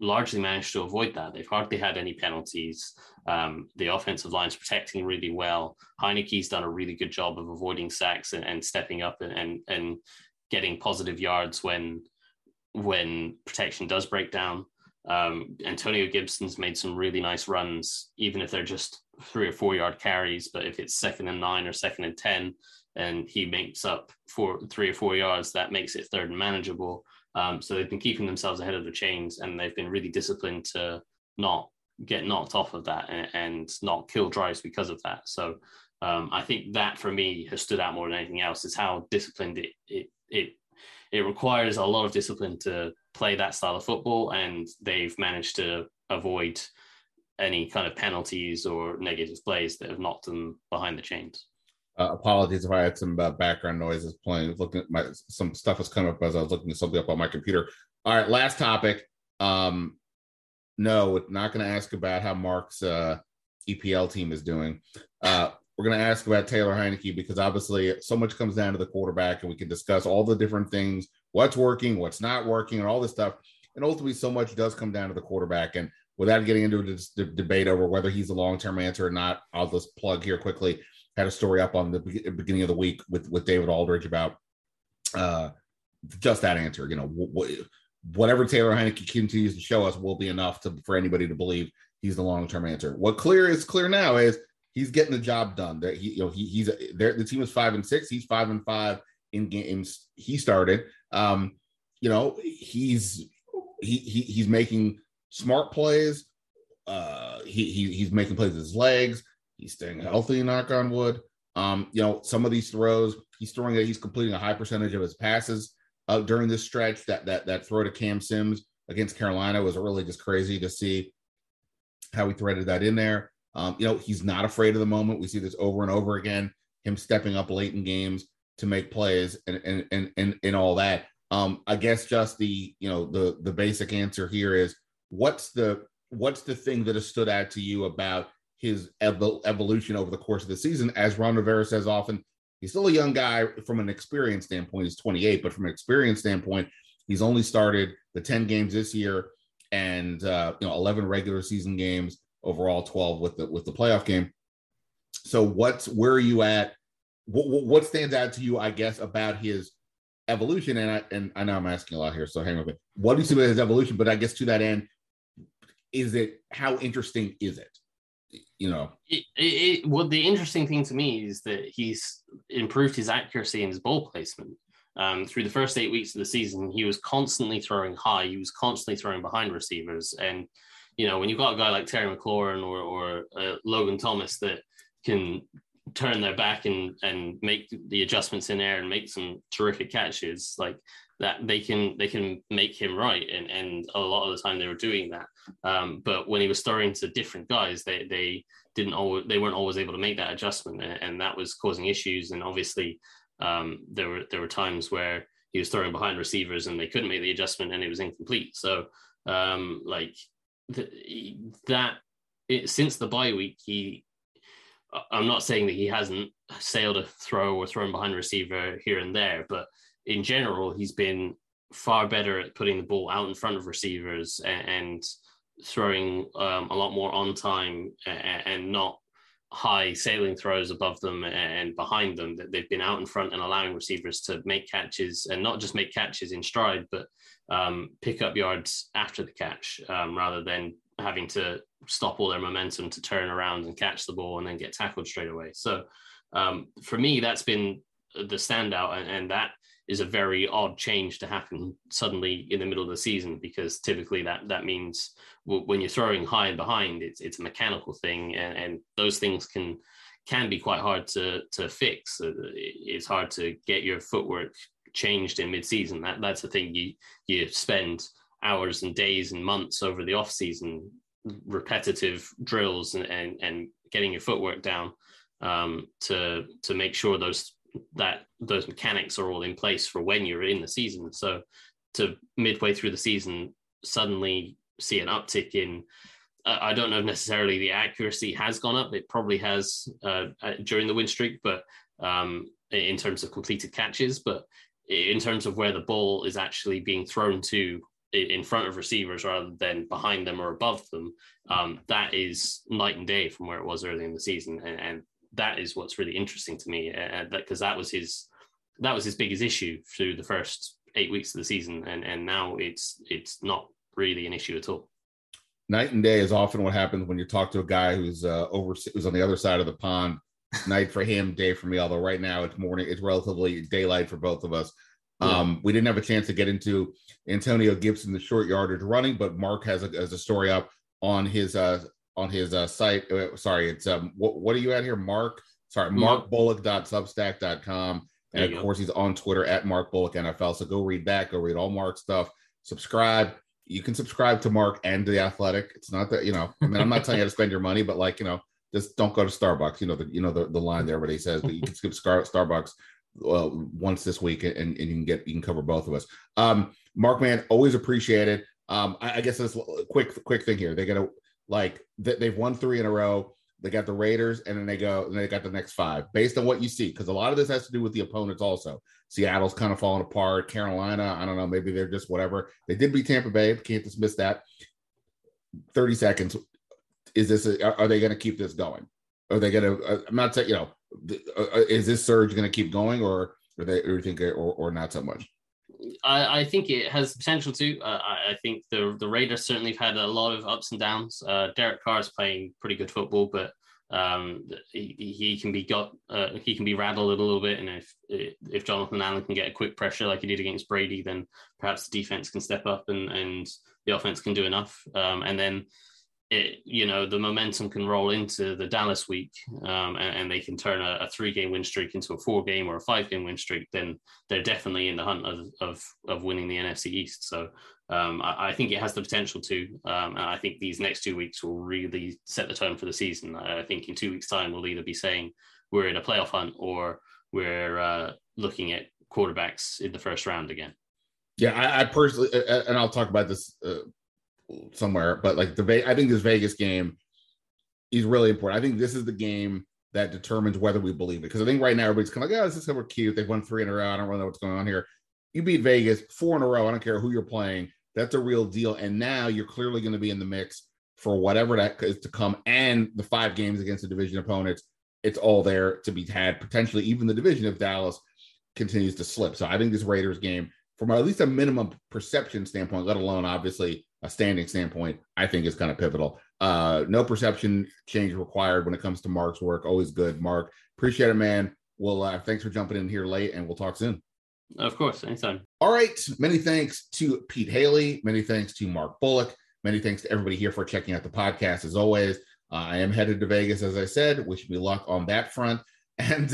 largely managed to avoid that. They've hardly had any penalties. The offensive line's protecting really well. Heinicke's done a really good job of avoiding sacks and stepping up and getting positive yards when protection does break down. Antonio Gibson's made some really nice runs, even if they're just 3 or 4 yard carries. But if it's 2nd and 9 or 2nd and 10, and he makes up 3 or 4 yards, that makes it 3rd and manageable. So they've been keeping themselves ahead of the chains, and they've been really disciplined to not get knocked off of that and not kill drives because of that. So I think that for me has stood out more than anything else, is how disciplined it requires a lot of discipline to play that style of football, and they've managed to avoid any kind of penalties or negative plays that have knocked them behind the chains. Apologies if I had some background noises playing. Looking at some stuff was coming up as I was looking something up on my computer. All right, last topic. No, not going to ask about how Mark's EPL team is doing. We're going to ask about Taylor Heinicke, because obviously so much comes down to the quarterback, and we can discuss all the different things, what's working, what's not working, and all this stuff. And ultimately, so much does come down to the quarterback. And without getting into a debate over whether he's a long-term answer or not, I'll just plug here quickly. Had a story up on the beginning of the week with David Aldridge about just that answer. You know, whatever Taylor Heinicke continues to show us will be enough for anybody to believe he's the long-term answer. What is clear now is he's getting the job done. That he's there. The team is 5-6. He's 5-5 in games he started. He's making smart plays. He's making plays with his legs. He's staying healthy, knock on wood. Some of these throws, he's completing a high percentage of his passes during this stretch. That throw to Cam Sims against Carolina was really just crazy to see how he threaded that in there. He's not afraid of the moment. We see this over and over again, him stepping up late in games to make plays and all that. I guess just the basic answer here is what's the thing that has stood out to you about his evolution over the course of the season? As Ron Rivera says often, he's still a young guy from an experience standpoint. He's 28, but from an experience standpoint, he's only started the 10 games this year and 11 regular season games overall, 12 with the playoff game. So where are you at? What stands out to you, I guess, about his evolution? And I know I'm asking a lot here, so hang on a bit. What do you see about his evolution? But I guess to that end, how interesting is it? The interesting thing to me is that he's improved his accuracy and his ball placement. Through the first 8 weeks of the season, he was constantly throwing high. He was constantly throwing behind receivers. And, when you've got a guy like Terry McLaurin or Logan Thomas that can turn their back and make the adjustments in air and make some terrific catches like that, they can make him right. And a lot of the time they were doing that. But when he was throwing to different guys, they weren't always able to make that adjustment. And that was causing issues. And obviously there were times where he was throwing behind receivers and they couldn't make the adjustment and it was incomplete. So since the bye week, I'm not saying that he hasn't sailed a throw or thrown behind a receiver here and there, but in general, he's been far better at putting the ball out in front of receivers and throwing a lot more on time and not high sailing throws above them and behind them, that they've been out in front and allowing receivers to make catches, and not just make catches in stride, but pick up yards after the catch rather than having to stop all their momentum to turn around and catch the ball and then get tackled straight away. So for me, that's been the standout. And that is a very odd change to happen suddenly in the middle of the season, because typically that means when you're throwing high and behind, it's a mechanical thing. And those things can be quite hard to fix. It's hard to get your footwork changed in mid-season. That's the thing you spend hours and days and months over the off season, repetitive drills and getting your footwork down to make sure those mechanics are all in place for when you're in the season. So to midway through the season, suddenly see an uptick in, I don't know if necessarily the accuracy has gone up. It probably has during the win streak, but in terms of completed catches, but in terms of where the ball is actually being thrown to in front of receivers rather than behind them or above them, that is night and day from where it was early in the season. And that is what's really interesting to me, because that was his biggest issue through the first 8 weeks of the season, and now it's not really an issue at all. Night and day is often what happens when you talk to a guy who's on the other side of the pond. Night for him, day for me. Although right now it's morning, it's relatively daylight for both of us. Yeah. We didn't have a chance to get into Antonio Gibson, the short yardage running, but Mark has a story up on his site. Sorry, it's what are you at here, Mark? sorry, markbullock.substack.com. And of course, he's on Twitter at Mark Bullock NFL. So go read that. Go read all Mark's stuff. Subscribe. You can subscribe to Mark and The Athletic. It's not that, you know, I mean, I'm not telling you how to spend your money, but like, you know, just don't go to Starbucks. You know the line there, everybody says, but you can skip Starbucks once this week, and you can cover both of us. Mark, man, always appreciate it. I guess this quick thing here. They got to they've won 3 in a row. They got the Raiders, and then they got the next 5 based on what you see, because a lot of this has to do with the opponents also. Seattle's kind of falling apart. Carolina, I don't know, maybe they're just whatever. They did beat Tampa Bay. Can't dismiss that. 30 seconds. Is this? Are they going to keep this going? Are they going to? I'm not saying, is this surge going to keep going, or are they? Or you think, or not so much? I think it has potential to. I think the Raiders certainly have had a lot of ups and downs. Derek Carr is playing pretty good football, but he can be rattled a little bit. And if Jonathan Allen can get a quick pressure like he did against Brady, then perhaps the defense can step up and the offense can do enough. And then the momentum can roll into the Dallas week, and they can turn a 3-game win streak into a 4-game or a 5-game win streak. Then they're definitely in the hunt of winning the NFC East. So I think it has the potential to. And I think these next 2 weeks will really set the tone for the season. I think in 2 weeks' time, we'll either be saying we're in a playoff hunt or we're looking at quarterbacks in the first round again. Yeah, I personally, and I'll talk about this somewhere, but I think this Vegas game is really important. I think this is the game that determines whether we believe it, because I think right now everybody's kind of like, oh, this is so cute, they've won 3 in a row, I don't really know what's going on here. You beat Vegas 4 in a row, I don't care who you're playing, that's a real deal, and now you're clearly going to be in the mix for whatever that is to come, and the 5 games against the division opponents, it's all there to be had, potentially even the division if Dallas continues to slip. So I think this Raiders game, from at least a minimum perception standpoint, let alone obviously a standing standpoint, I think is kind of pivotal. No perception change required when it comes to Mark's work. Always good, Mark. Appreciate it, man. Well, thanks for jumping in here late, and we'll talk soon. Of course, anytime. All right. Many thanks to Pete Hailey. Many thanks to Mark Bullock. Many thanks to everybody here for checking out the podcast. As always, I am headed to Vegas, as I said. Wish me luck on that front. And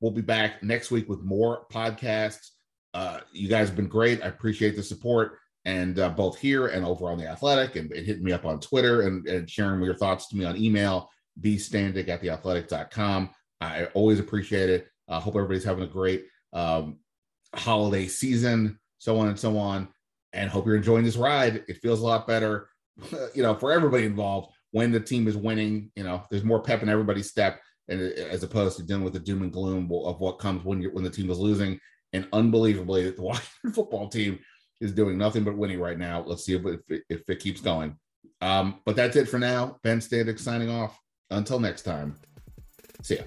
we'll be back next week with more podcasts. You guys have been great. I appreciate the support. And both here and over on The Athletic, and hitting me up on Twitter and sharing your thoughts to me on email, bstandig@theathletic.com. I always appreciate it. I hope everybody's having a great holiday season, so on, and hope you're enjoying this ride. It feels a lot better, for everybody involved when the team is winning. There's more pep in everybody's step, and as opposed to dealing with the doom and gloom of what comes when the team is losing. And unbelievably, the Washington football team is doing nothing but winning right now. Let's see if it keeps going. But that's it for now. Ben Standig signing off. Until next time. See ya.